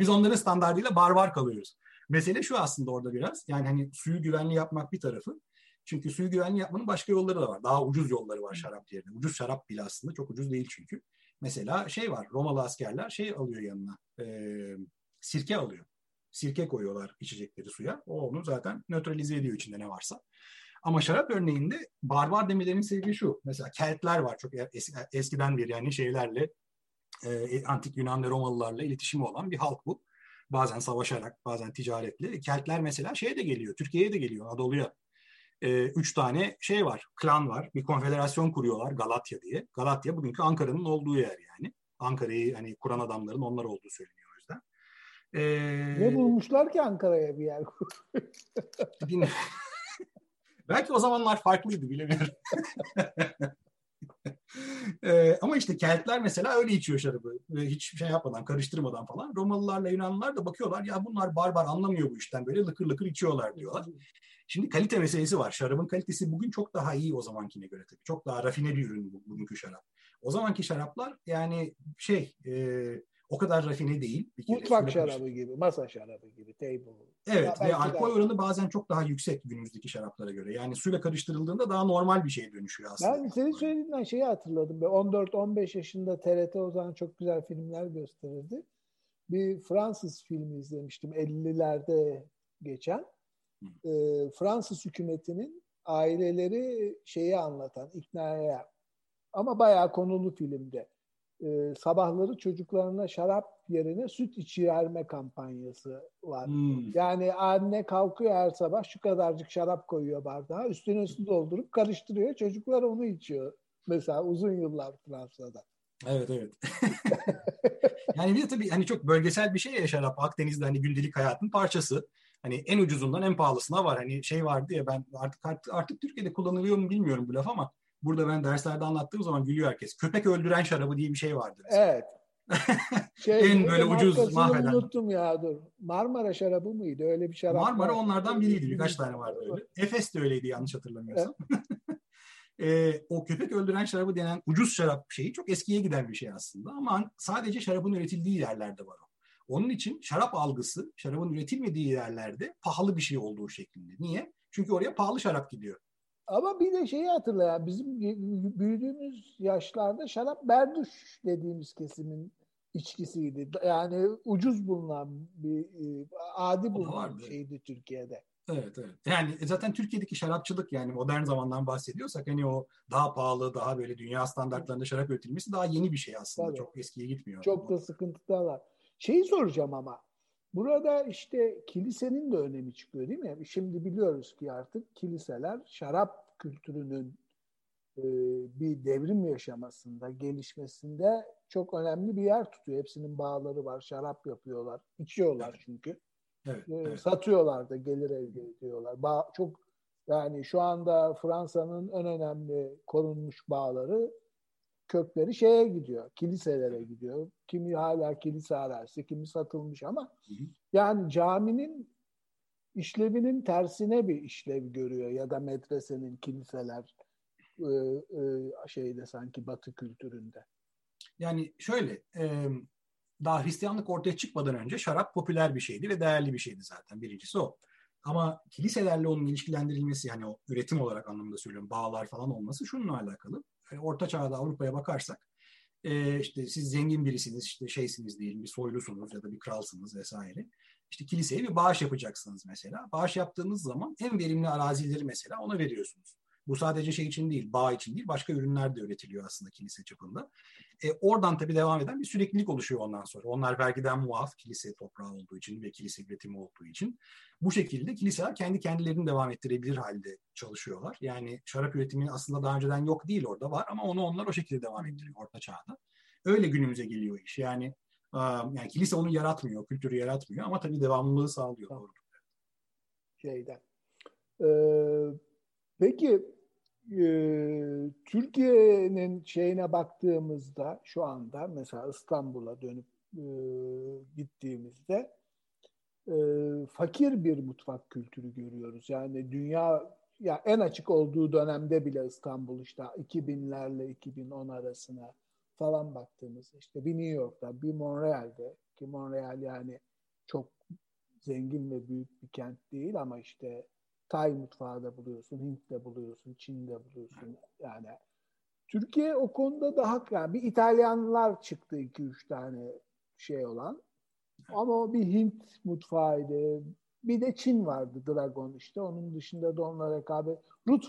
biz onların standartıyla barbar kalıyoruz. Mesele şu aslında orada biraz. Suyu güvenli yapmak bir tarafı. Çünkü suyu güvenli yapmanın başka yolları da var. Daha ucuz yolları var şarap yerine. Ucuz şarap bile aslında çok ucuz değil çünkü. Mesela var. Romalı askerler alıyor yanına. Sirke alıyor. Sirke koyuyorlar içecekleri suya. O onu zaten nötralize ediyor içinde ne varsa. Ama şarap örneğinde barbar demelerinin sebebi şu. Mesela Keltler var çok eskiden beri şeylerle. Antik Yunan ve Romalılarla iletişimi olan bir halk bu. Bazen savaşarak, bazen ticaretle. Keltler mesela de geliyor, Türkiye'ye de geliyor, Anadolu'ya. 3 tane var, klan var. Bir konfederasyon kuruyorlar Galatya diye. Galatya bugünkü Ankara'nın olduğu yer yani. Ankara'yı kuran adamların onlar olduğu söyleniyor o yüzden. Ne bulmuşlar ki Ankara'ya bir yer kuruyor? Belki o zamanlar farklıydı, bilemiyorum. Ama Keltler mesela öyle içiyor şarabı. Hiçbir yapmadan, karıştırmadan falan. Romalılarla Yunanlılar da bakıyorlar ya bunlar barbar anlamıyor bu işten böyle lıkır lıkır içiyorlar diyorlar. Şimdi kalite meselesi var. Şarabın kalitesi bugün çok daha iyi o zamankine göre tabii. Çok daha rafine bir ürün bugünkü şarap. O zamanki şaraplar o kadar rafine değil. Mutfak şarabı gibi, masa şarabı gibi, table. Evet ve alkol oranı bazen çok daha yüksek günümüzdeki şaraplara göre. Yani suyla karıştırıldığında daha normal bir şeye dönüşüyor aslında. Ben senin söylediğinden hatırladım. 14-15 yaşında TRT o zaman çok güzel filmler gösterirdi. Bir Fransız filmi izlemiştim 50'lerde geçen. Fransız hükümetinin aileleri anlatan, iknaya ama bayağı konulu filmde. Sabahları çocuklarına şarap yerine süt içirme kampanyası var. Yani anne kalkıyor her sabah şu kadarcık şarap koyuyor bardağa, üstüne su doldurup karıştırıyor. Çocuklar onu içiyor. Mesela uzun yıllar Fransa'da. Evet. Yani bir de tabii hani çok bölgesel bir şey ya şarap. Akdeniz'de hani gündelik hayatın parçası. Hani en ucuzundan en pahalısına var. Hani şey vardı ya, ben artık Türkiye'de kullanılıyor mu bilmiyorum bu laf ama burada ben derslerde anlattığım zaman gülüyor herkes. Köpek öldüren şarabı diye bir şey vardı. Evet. En böyle ucuz mahveden. Unuttum ya, dur. Marmara şarabı mıydı? Öyle bir şarap. Marmara vardı. Onlardan biriydi. Birkaç tane vardı öyle. Efes de öyleydi yanlış hatırlamıyorsam. Evet. O köpek öldüren şarabı denen ucuz şarap şeyi çok eskiye giden bir şey aslında. Ama sadece şarabın üretildiği yerlerde var o. Onun için şarap algısı şarabın üretilmediği yerlerde pahalı bir şey olduğu şeklinde. Niye? Çünkü oraya pahalı şarap gidiyor. Ama bir de şeyi hatırla ya, bizim büyüdüğümüz yaşlarda şarap berduş dediğimiz kesimin içkisiydi. Yani ucuz bulunan bir adi bulunan şeydi Türkiye'de. Evet. Yani zaten Türkiye'deki şarapçılık, yani modern zamandan bahsediyorsak hani o daha pahalı, daha böyle dünya standartlarında şarap üretilmesi daha yeni bir şey aslında. Tabii. Çok eskiye gitmiyor. Çok da sıkıntılar var. Şeyi soracağım ama burada işte kilisenin de önemi çıkıyor değil mi? Şimdi biliyoruz ki artık kiliseler şarap kültürünün bir devrim yaşamasında, gelişmesinde çok önemli bir yer tutuyor. Hepsinin bağları var, şarap yapıyorlar, içiyorlar çünkü. Evet. Satıyorlar da gelir elde ediyorlar. Çok yani şu anda Fransa'nın en önemli korunmuş bağları, kökleri şeye gidiyor, kiliselere gidiyor. Kimi hala kilise arazisi, kimi satılmış ama yani caminin işlevinin tersine bir işlev görüyor ya da medresenin, kiliseler şeyde sanki Batı kültüründe. Yani şöyle, daha Hristiyanlık ortaya çıkmadan önce şarap popüler bir şeydi ve değerli bir şeydi zaten, birincisi o. Ama kiliselerle onun ilişkilendirilmesi, yani o üretim olarak anlamında söylüyorum, bağlar falan olması şununla alakalı. Orta Çağ'da Avrupa'ya bakarsak işte siz zengin birisiniz, işte şeysiniz diyelim, bir soylusunuz ya da bir kralsınız vesaire. İşte kiliseye bir bağış yapacaksınız mesela. Bağış yaptığınız zaman en verimli arazileri mesela ona veriyorsunuz. Bu sadece şey için değil, bağ için değil, başka ürünler de üretiliyor aslında kilise çapında. Oradan tabii devam eden bir süreklilik oluşuyor ondan sonra. Onlar vergiden muaf, kilise toprağı olduğu için ve kilise üretimi olduğu için. Bu şekilde kiliseler kendi kendilerini devam ettirebilir halde çalışıyorlar. Yani şarap üretimi aslında daha önceden yok değil, orada var ama onu onlar o şekilde devam ettiriyor Orta Çağ'da. Öyle günümüze geliyor iş. Yani kilise onu yaratmıyor, kültürü yaratmıyor ama tabii devamlılığı sağlıyor. Tamam. Şeyden. Peki Türkiye'nin şeyine baktığımızda şu anda mesela İstanbul'a dönüp gittiğimizde fakir bir mutfak kültürü görüyoruz. Yani dünya ya en açık olduğu dönemde bile İstanbul işte 2000'lerle 2010 arasına falan baktığımızda işte bir New York'ta, bir Montreal'de, ki Montreal yani çok zengin ve büyük bir kent değil ama işte Tay mutfağı da buluyorsun, Hint de buluyorsun, Çin de buluyorsun. Yani Türkiye o konuda daha, yani bir İtalyanlar çıktı 2-3 tane şey olan. Ama bir Hint mutfağıydı. Bir de Çin vardı, Dragon işte. Onun dışında da onlara rekabet. Rut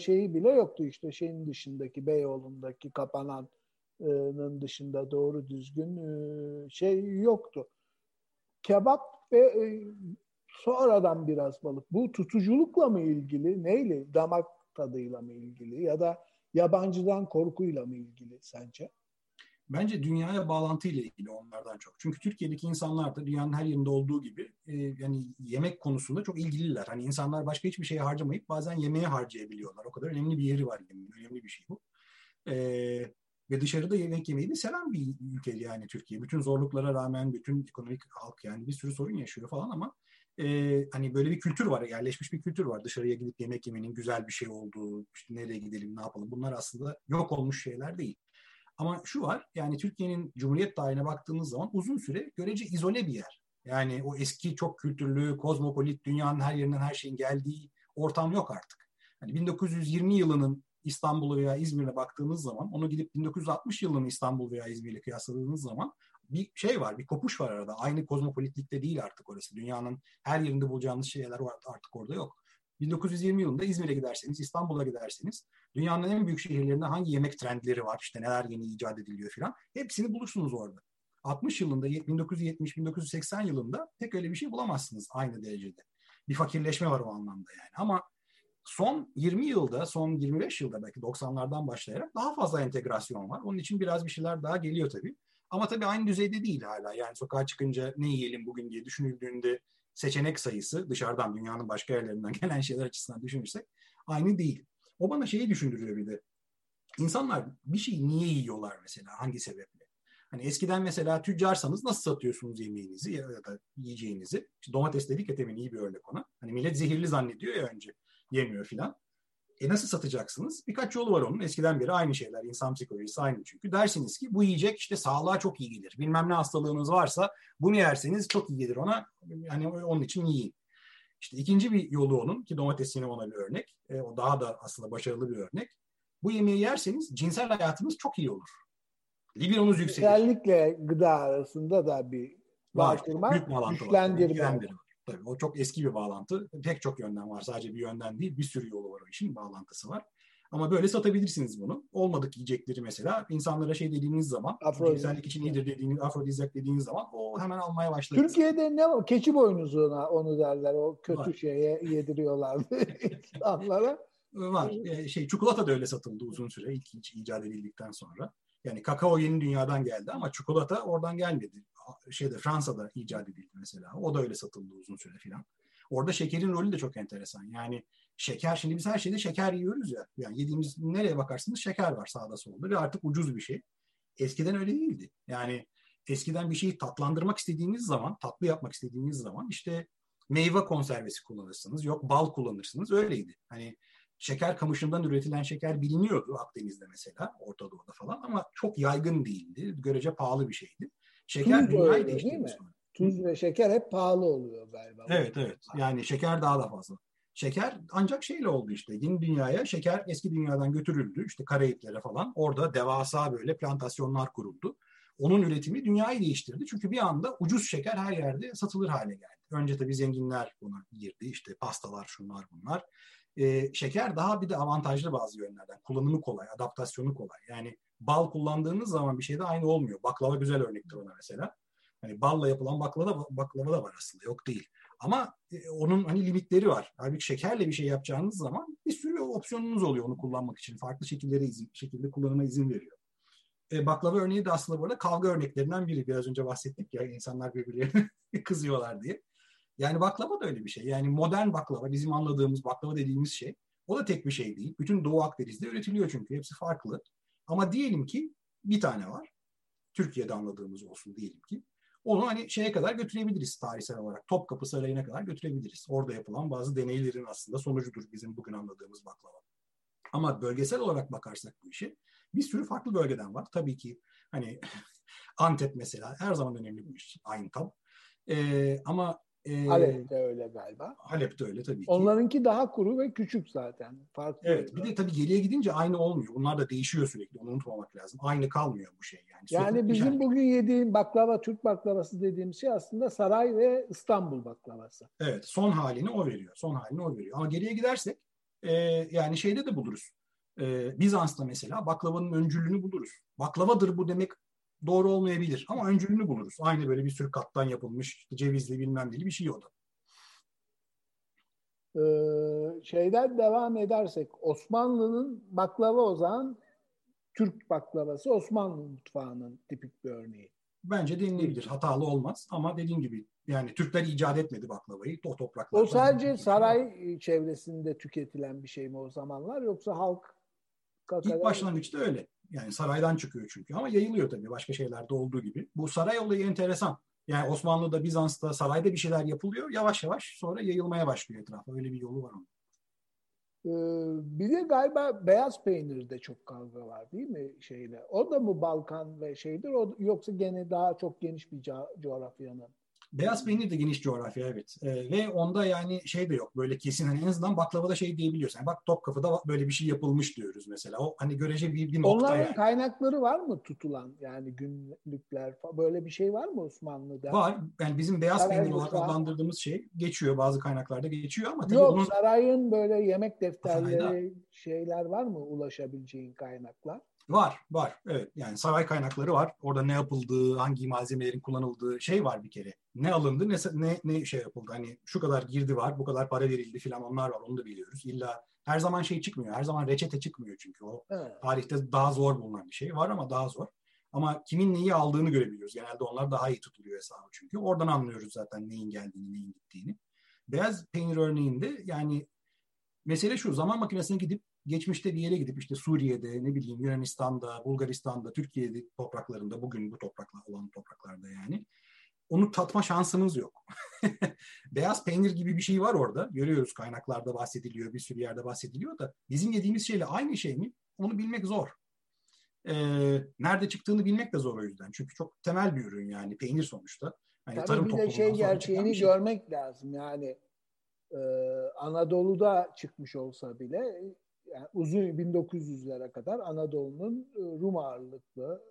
şeyi bile yoktu işte şeyin dışındaki, Beyoğlu'ndaki kapananın dışında doğru düzgün şey yoktu. Kebap ve sonradan biraz balık. Bu tutuculukla mı ilgili? Neyle? Damak tadıyla mı ilgili? Ya da yabancıdan korkuyla mı ilgili sence? Bence dünyaya bağlantıyla ilgili onlardan çok. Çünkü Türkiye'deki insanlar da dünyanın her yerinde olduğu gibi yani yemek konusunda çok ilgililer. Hani insanlar başka hiçbir şeye harcamayıp bazen yemeğe harcayabiliyorlar. O kadar önemli bir yeri var. Yani önemli bir şey bu. Ve dışarıda yemek yemeyi de seven bir ülke yani Türkiye. Bütün zorluklara rağmen, bütün ekonomik halk yani bir sürü sorun yaşıyor falan ama hani böyle bir kültür var, yerleşmiş bir kültür var. Dışarıya gidip yemek yemenin güzel bir şey olduğu, işte nereye gidelim, ne yapalım, bunlar aslında yok olmuş şeyler değil. Ama şu var, yani Türkiye'nin Cumhuriyet tarihine baktığınız zaman uzun süre görece izole bir yer. Yani o eski çok kültürlü, kozmopolit, dünyanın her yerinden her şeyin geldiği ortam yok artık. Hani 1920 yılının İstanbul'u veya İzmir'e baktığınız zaman, onu gidip 1960 yılının İstanbul veya İzmir'le kıyasladığınız zaman bir şey var, bir kopuş var arada. Aynı kozmopolitlikte değil artık orası. Dünyanın her yerinde bulacağınız şeyler var, artık orada yok. 1920 yılında İzmir'e giderseniz, İstanbul'a giderseniz dünyanın en büyük şehirlerinde hangi yemek trendleri var, işte neler yeni icat ediliyor filan, hepsini bulursunuz orada. 60 yılında, 1970-1980 yılında pek öyle bir şey bulamazsınız aynı derecede. Bir fakirleşme var o anlamda yani. Ama son 20 yılda, son 25 yılda belki 90'lardan başlayarak daha fazla entegrasyon var. Onun için biraz bir şeyler daha geliyor tabii. Ama tabii aynı düzeyde değil hala. Yani sokağa çıkınca ne yiyelim bugün diye düşünüldüğünde seçenek sayısı dışarıdan, dünyanın başka yerlerinden gelen şeyler açısından düşünürsek aynı değil. O bana şeyi düşündürüyor bir de. İnsanlar bir şeyi niye yiyorlar mesela? Hangi sebeple? Hani eskiden mesela tüccarsanız nasıl satıyorsunuz yemeğinizi ya da yiyeceğinizi? İşte domates dedik ya, temin iyi bir örnek ona. Hani millet zehirli zannediyor ya, önce yemiyor filan. Nasıl satacaksınız? Birkaç yolu var onun. Eskiden beri aynı şeyler. İnsan psikolojisi aynı çünkü. Dersiniz ki bu yiyecek işte sağlığa çok iyi gelir. Bilmem ne hastalığınız varsa bunu yerseniz çok iyi gelir ona. Yani onun için yiyin. İşte ikinci bir yolu onun ki domates yine ona bir örnek. O daha da aslında başarılı bir örnek. Bu yemeği yerseniz cinsel hayatınız çok iyi olur. Libidonuz yükselir. Özellikle gıda arasında da bir bağıştırma, güçlendirme. Tabii o çok eski bir bağlantı. Pek çok yönden var. Sadece bir yönden değil, bir sürü yolu var o işin, bağlantısı var. Ama böyle satabilirsiniz bunu. Olmadık yiyecekleri mesela insanlara şey dediğiniz zaman, güzellik için iyidir dediğiniz, afrodizyak dediğiniz zaman o hemen almaya başlar. Türkiye'de ne var? Keçi boynuzuna onu derler. O kötü var. Şeye yediriyorlar insanlara. Var. Çikolata da öyle satıldı uzun süre ilk icat edildikten sonra. Yani kakao yeni dünyadan geldi ama çikolata oradan gelmedi. Fransa'da icat edildi mesela. O da öyle satıldı uzun süre filan. Orada şekerin rolü de çok enteresan. Yani şeker, şimdi biz her şeyde şeker yiyoruz ya. Yani yediğimiz nereye bakarsınız şeker var sağda solda ve artık ucuz bir şey. Eskiden öyle değildi. Yani eskiden bir şeyi tatlandırmak istediğiniz zaman, tatlı yapmak istediğiniz zaman işte meyve konservesi kullanırsınız. Yok bal kullanırsınız. Öyleydi. Hani şeker kamışından üretilen şeker biliniyordu Akdeniz'de mesela, Orta Doğu'da falan ama çok yaygın değildi. Görece pahalı bir şeydi. Şeker tuz dünyayı değiştirdi sonra. Tuz ve şeker hep pahalı oluyor galiba. Evet. Yani şeker daha da fazla. Şeker ancak şeyle oldu işte. Yeni dünyaya şeker eski dünyadan götürüldü. İşte Karayiplere falan. Orada devasa böyle plantasyonlar kuruldu. Onun üretimi dünyayı değiştirdi. Çünkü bir anda ucuz şeker her yerde satılır hale geldi. Önce tabii zenginler buna girdi. İşte pastalar, şunlar bunlar. Şeker daha bir de avantajlı bazı yönlerden. Kullanımı kolay, adaptasyonu kolay. Yani bal kullandığınız zaman bir şeyde aynı olmuyor. Baklava güzel örnektir ona mesela. Hani balla yapılan baklava da var aslında, yok değil. Ama onun hani limitleri var. Halbuki şekerle bir şey yapacağınız zaman bir sürü opsiyonunuz oluyor onu kullanmak için. Farklı şekilde kullanıma izin veriyor. Baklava örneği de aslında bu arada kavga örneklerinden biri. Biraz önce bahsettik ya, insanlar birbirlerine kızıyorlar diye. Yani baklava da öyle bir şey. Yani modern baklava, bizim anladığımız baklava dediğimiz şey, o da tek bir şey değil. Bütün Doğu Akdeniz'de üretiliyor çünkü. Hepsi farklı. Ama diyelim ki bir tane var. Türkiye'de anladığımız olsun diyelim ki. Onu hani şeye kadar götürebiliriz tarihsel olarak. Topkapı Sarayı'na kadar götürebiliriz. Orada yapılan bazı deneylerin aslında sonucudur bizim bugün anladığımız baklava. Ama bölgesel olarak bakarsak bu işe bir sürü farklı bölgeden var. Tabii ki hani Antep mesela her zaman önemli bir iş. Aynı tam. Ama Halep de öyle galiba. Halep de öyle tabii ki. Onlarınki daha kuru ve küçük zaten. Farklı. Evet. Bir de tabii geriye gidince aynı olmuyor. Bunlar da değişiyor sürekli. Onu unutmamak lazım. Aynı kalmıyor bu şey. Yani bizim bugün yediğim baklava, Türk baklavası dediğimiz şey aslında saray ve İstanbul baklavası. Evet. Son halini o veriyor. Ama geriye gidersek yani şeyde de buluruz. Bizans'ta mesela baklavanın öncülünü buluruz. Baklavadır bu demek doğru olmayabilir ama öncülünü buluruz. Aynı böyle bir sürü kattan yapılmış cevizli bilmem neli bir şey o da. Şeyden devam edersek Osmanlı'nın baklava o zaman Türk baklavası Osmanlı mutfağının tipik bir örneği. Bence denilebilir. Hatalı olmaz ama dediğim gibi yani Türkler icat etmedi baklavayı. O topraklardan. O sadece saray çevresinde tüketilen bir şey mi o zamanlar yoksa halk? İlk başlangıçta öyle. Yani saraydan çıkıyor çünkü ama yayılıyor tabii başka şeylerde olduğu gibi. Bu saray olayı enteresan. Yani Osmanlı'da, Bizans'ta, sarayda bir şeyler yapılıyor. Yavaş yavaş sonra yayılmaya başlıyor etrafa. Öyle bir yolu var onun. Bir de galiba beyaz peynirde çok kavga var değil mi? O da mı Balkan ve şeydir yoksa gene daha çok geniş bir coğrafyanın? Beyaz peynir de geniş coğrafya evet. Ve onda yani şey de yok böyle kesin hani en azından baklavada şey diyebiliyorsun. Yani bak Topkapı'da böyle bir şey yapılmış diyoruz mesela. O hani görece bir nokta. Onların yani kaynakları var mı tutulan yani günlükler böyle bir şey var mı Osmanlı'da? Var. Yani bizim beyaz peynir olarak adlandırdığımız şey geçiyor. Bazı kaynaklarda geçiyor ama tabii yok bunun sarayın böyle yemek defterleri şeyler var mı ulaşabileceğin kaynaklar? Var. Evet. Yani saray kaynakları var. Orada ne yapıldığı, hangi malzemelerin kullanıldığı şey var bir kere. Ne alındı, ne şey yapıldı. Hani şu kadar girdi var, bu kadar para verildi filan, onlar var. Onu da biliyoruz. İlla her zaman şey çıkmıyor. Her zaman reçete çıkmıyor çünkü. O tarihte daha zor bulunan bir şey var ama daha zor. Ama kimin neyi aldığını görebiliyoruz. Genelde onlar daha iyi tutuluyor hesabı çünkü. Oradan anlıyoruz zaten neyin geldiğini, neyin gittiğini. Beyaz peynir örneğinde yani mesele şu. Zaman makinesine gidip geçmişte bir yere gidip işte Suriye'de, ne bileyim Yunanistan'da, Bulgaristan'da, Türkiye'de topraklarında, bugün bu topraklar olan topraklarda yani onu tatma şansımız yok. Beyaz peynir gibi bir şey var orada. Görüyoruz, kaynaklarda bahsediliyor, bir sürü yerde bahsediliyor da bizim yediğimiz şeyle aynı şey mi? Onu bilmek zor. Nerede çıktığını bilmek de zor o yüzden. Çünkü çok temel bir ürün yani peynir sonuçta. Yani tabii bir de şey, gerçeğini görmek lazım yani Anadolu'da çıkmış olsa bile yani uzun 1900'lere kadar Anadolu'nun Rum ağırlıklı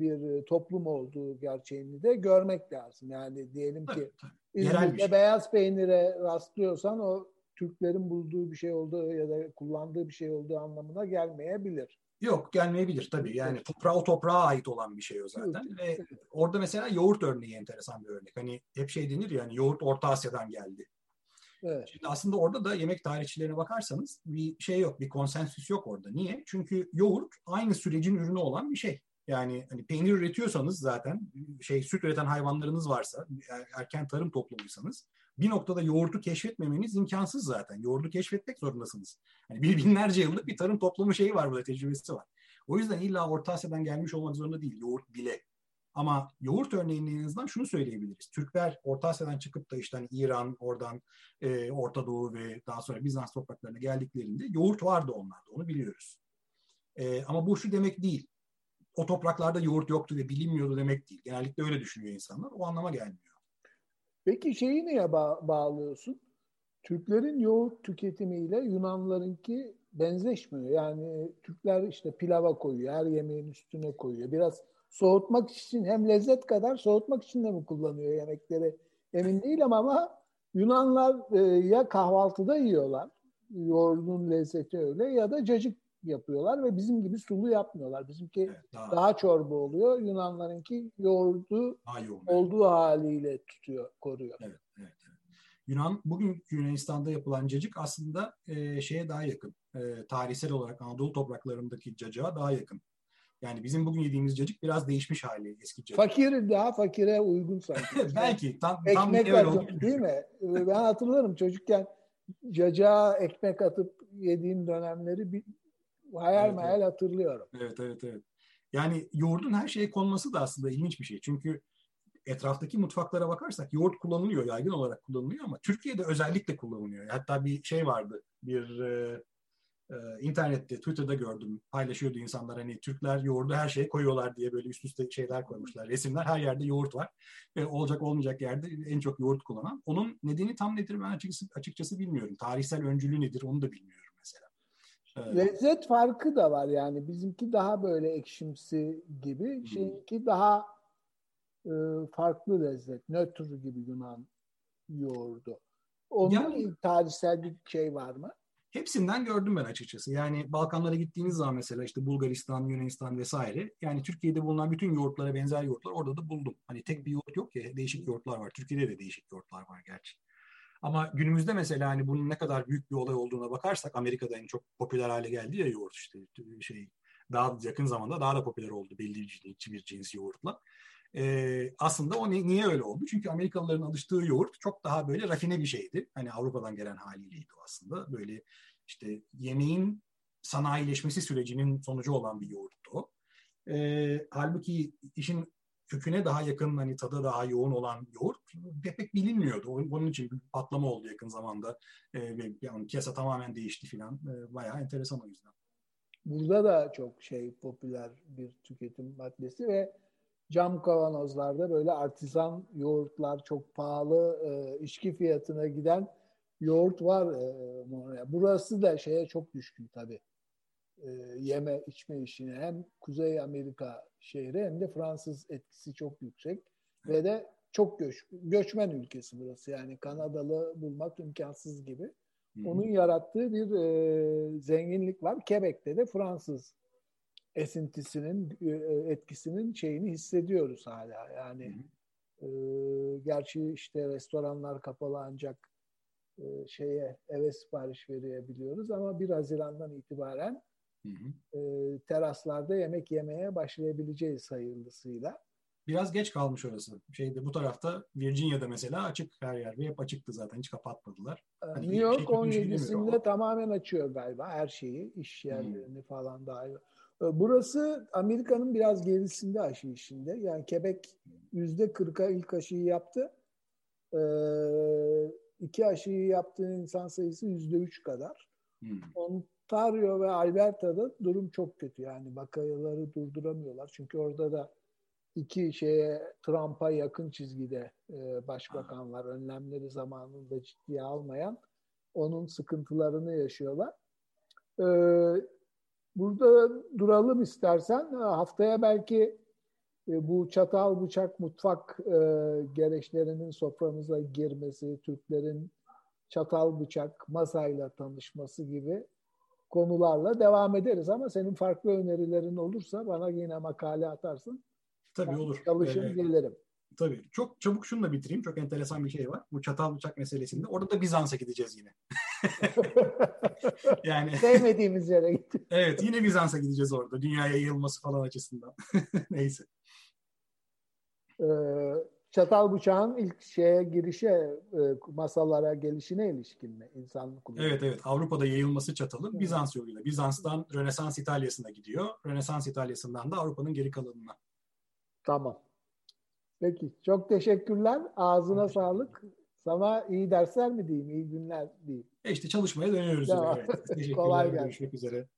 bir toplum olduğu gerçeğini de görmek lazım. Yani diyelim ki İzmir'de beyaz peynire rastlıyorsan o Türklerin bulduğu bir şey olduğu ya da kullandığı bir şey olduğu anlamına gelmeyebilir. Yok, gelmeyebilir tabii. Yani toprağa, o toprağa ait olan bir şey o zaten. Ve orada mesela yoğurt örneği enteresan bir örnek. Hani hep şey denir ya, hani yoğurt Orta Asya'dan geldi. Evet. Şimdi aslında orada da yemek tarihçilerine bakarsanız bir şey yok, bir konsensüs yok orada. Niye? Çünkü yoğurt aynı sürecin ürünü olan bir şey. Yani hani peynir üretiyorsanız zaten, şey süt üreten hayvanlarınız varsa, erken tarım toplumuysanız bir noktada yoğurdu keşfetmemeniz imkansız zaten. Yoğurdu keşfetmek zorundasınız. Yani binlerce yıllık bir tarım toplumu şeyi var, burada tecrübesi var. O yüzden illa Orta Asya'dan gelmiş olmak zorunda değil yoğurt bile. Ama yoğurt örneğinin en azından şunu söyleyebiliriz. Türkler Orta Asya'dan çıkıp da işte hani İran, oradan Orta Doğu ve daha sonra Bizans topraklarına geldiklerinde yoğurt vardı onlarda, onu biliyoruz. Ama bu şu demek değil. O topraklarda yoğurt yoktu ve bilinmiyordu demek değil. Genellikle öyle düşünüyor insanlar. O anlama gelmiyor. Peki şeyi niye bağlıyorsun? Türklerin yoğurt tüketimiyle Yunanlarınki benzeşmiyor. Yani Türkler işte pilava koyuyor, her yemeğin üstüne koyuyor. Biraz soğutmak için, hem lezzet kadar soğutmak için de mi kullanıyor yemekleri? Emin değilim ama Yunanlar ya kahvaltıda yiyorlar, yoğurdun lezzeti öyle, ya da cacık yapıyorlar ve bizim gibi sulu yapmıyorlar. Bizimki daha çorba oluyor. Yunanlarınki yoğurdu olduğu haliyle tutuyor, koruyor. Evet. Bugünkü Yunanistan'da yapılan cacık aslında şeye daha yakın. Tarihsel olarak Anadolu topraklarındaki cacığa daha yakın. Yani bizim bugün yediğimiz cacık biraz değişmiş hali eski cacık. Daha fakire uygun sanki. Belki. Tam ekmek atıp, değil mi? Ben hatırlarım çocukken cacığa ekmek atıp yediğim dönemleri hayal hatırlıyorum. Evet. Yani yoğurdun her şeye konması da aslında ilginç bir şey. Çünkü etraftaki mutfaklara bakarsak yoğurt kullanılıyor, yaygın olarak kullanılıyor ama Türkiye'de özellikle kullanılıyor. Hatta bir şey vardı, bir internette, Twitter'da gördüm, paylaşıyordu insanlar, hani Türkler yoğurdu her şeye koyuyorlar diye böyle üst üste şeyler koymuşlar, resimler, her yerde yoğurt var. Olacak olmayacak yerde en çok yoğurt kullanan. Onun nedeni tam nedir ben açıkçası bilmiyorum. Tarihsel öncülü nedir onu da bilmiyorum mesela. Evet. Lezzet farkı da var yani. Bizimki daha böyle ekşimsi gibi, şeyinki daha farklı lezzet. Nötr gibi Yunan yoğurdu. Onun tarihsel bir şey var mı? Hepsinden gördüm ben açıkçası. Yani Balkanlara gittiğiniz zaman mesela işte Bulgaristan, Yunanistan vesaire. Yani Türkiye'de bulunan bütün yoğurtlara benzer yoğurtlar orada da buldum. Hani tek bir yoğurt yok ya, değişik yoğurtlar var. Türkiye'de de değişik yoğurtlar var gerçi. Ama günümüzde mesela hani bunun ne kadar büyük bir olay olduğuna bakarsak, Amerika'da en çok popüler hale geldi ya yoğurt, işte şey daha yakın zamanda daha da popüler oldu belli bir cins yoğurtla. Aslında o niye öyle oldu? Çünkü Amerikalıların alıştığı yoğurt çok daha böyle rafine bir şeydi. Hani Avrupa'dan gelen haliyleydi aslında. Böyle işte yemeğin sanayileşmesi sürecinin sonucu olan bir yoğurttu o. Halbuki işin köküne daha yakın, hani tadı daha yoğun olan yoğurt pek bilinmiyordu. Onun için bir patlama oldu yakın zamanda. Yani piyasa tamamen değişti filan. Bayağı enteresan o yüzden. Burada da çok popüler bir tüketim maddesi ve cam kavanozlarda böyle artizan yoğurtlar, çok pahalı içki fiyatına giden yoğurt var. Burası da çok düşkün tabii. Yeme içme işine, hem Kuzey Amerika şehri hem de Fransız etkisi çok yüksek ve de çok göçmen ülkesi burası, yani Kanadalı bulmak imkansız gibi. Onun yarattığı bir zenginlik var. Quebec'te de Fransız esintisinin, etkisinin şeyini hissediyoruz hala. Yani gerçi işte restoranlar kapalı ancak eve sipariş verebiliyoruz ama 1 Haziran'dan itibaren teraslarda yemek yemeye başlayabileceğiz hayırlısıyla. Biraz geç kalmış orası. Bu tarafta Virginia'da mesela açık her yer ve hep açıktı zaten, hiç kapatmadılar. Hani New York 17'sinde tamamen açıyor galiba her şeyi, iş yerlerini falan dahil. Burası Amerika'nın biraz gerisinde aşı işinde. Yani Quebec %40'a ilk aşıyı yaptı. 2 aşıyı yaptığı insan sayısı %3 kadar. Ontario ve Alberta'da durum çok kötü. Yani vakaları durduramıyorlar. Çünkü orada da 2 Trump'a yakın çizgide başbakanlar önlemleri zamanında ciddiye almayan, onun sıkıntılarını yaşıyorlar. Burada duralım istersen. Haftaya belki bu çatal, bıçak, mutfak gereçlerinin soframıza girmesi, Türklerin çatal, bıçak, masayla tanışması gibi konularla devam ederiz. Ama senin farklı önerilerin olursa bana yine makale atarsın. Tabii ben olur. Çalışır gelirim. Tabii. Çok çabuk şunu da bitireyim. Çok enteresan bir şey var. Bu çatal bıçak meselesinde. Orada da Bizans'a gideceğiz yine. Yani sevmediğimiz yere gittik. Evet, yine Bizans'a gideceğiz orada. Dünyaya yayılması falan açısından. Neyse. Çatal bıçağın ilk masalara gelişine ilişkin mi? İnsanlık kullanıyor. Evet. Avrupa'da yayılması çatalın Bizans yoluyla. Bizans'tan Rönesans İtalya'sına gidiyor. Rönesans İtalya'sından da Avrupa'nın geri kalanına. Tamam. Peki. Çok teşekkürler. Ağzına sağlık. Sana iyi dersler mi diyeyim, iyi günler diyeyim. Çalışmaya dönüyoruz. Evet. Teşekkürler. Kolay gelsin. Görüşmek üzere.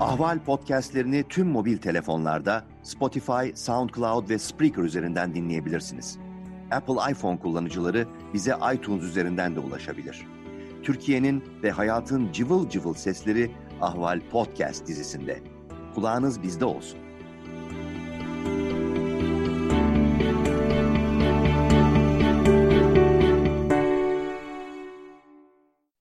Ahval podcastlerini tüm mobil telefonlarda Spotify, SoundCloud ve Spreaker üzerinden dinleyebilirsiniz. Apple iPhone kullanıcıları bize iTunes üzerinden de ulaşabilir. Türkiye'nin ve hayatın cıvıl cıvıl sesleri Ahval Podcast dizisinde. Kulağınız bizde olsun.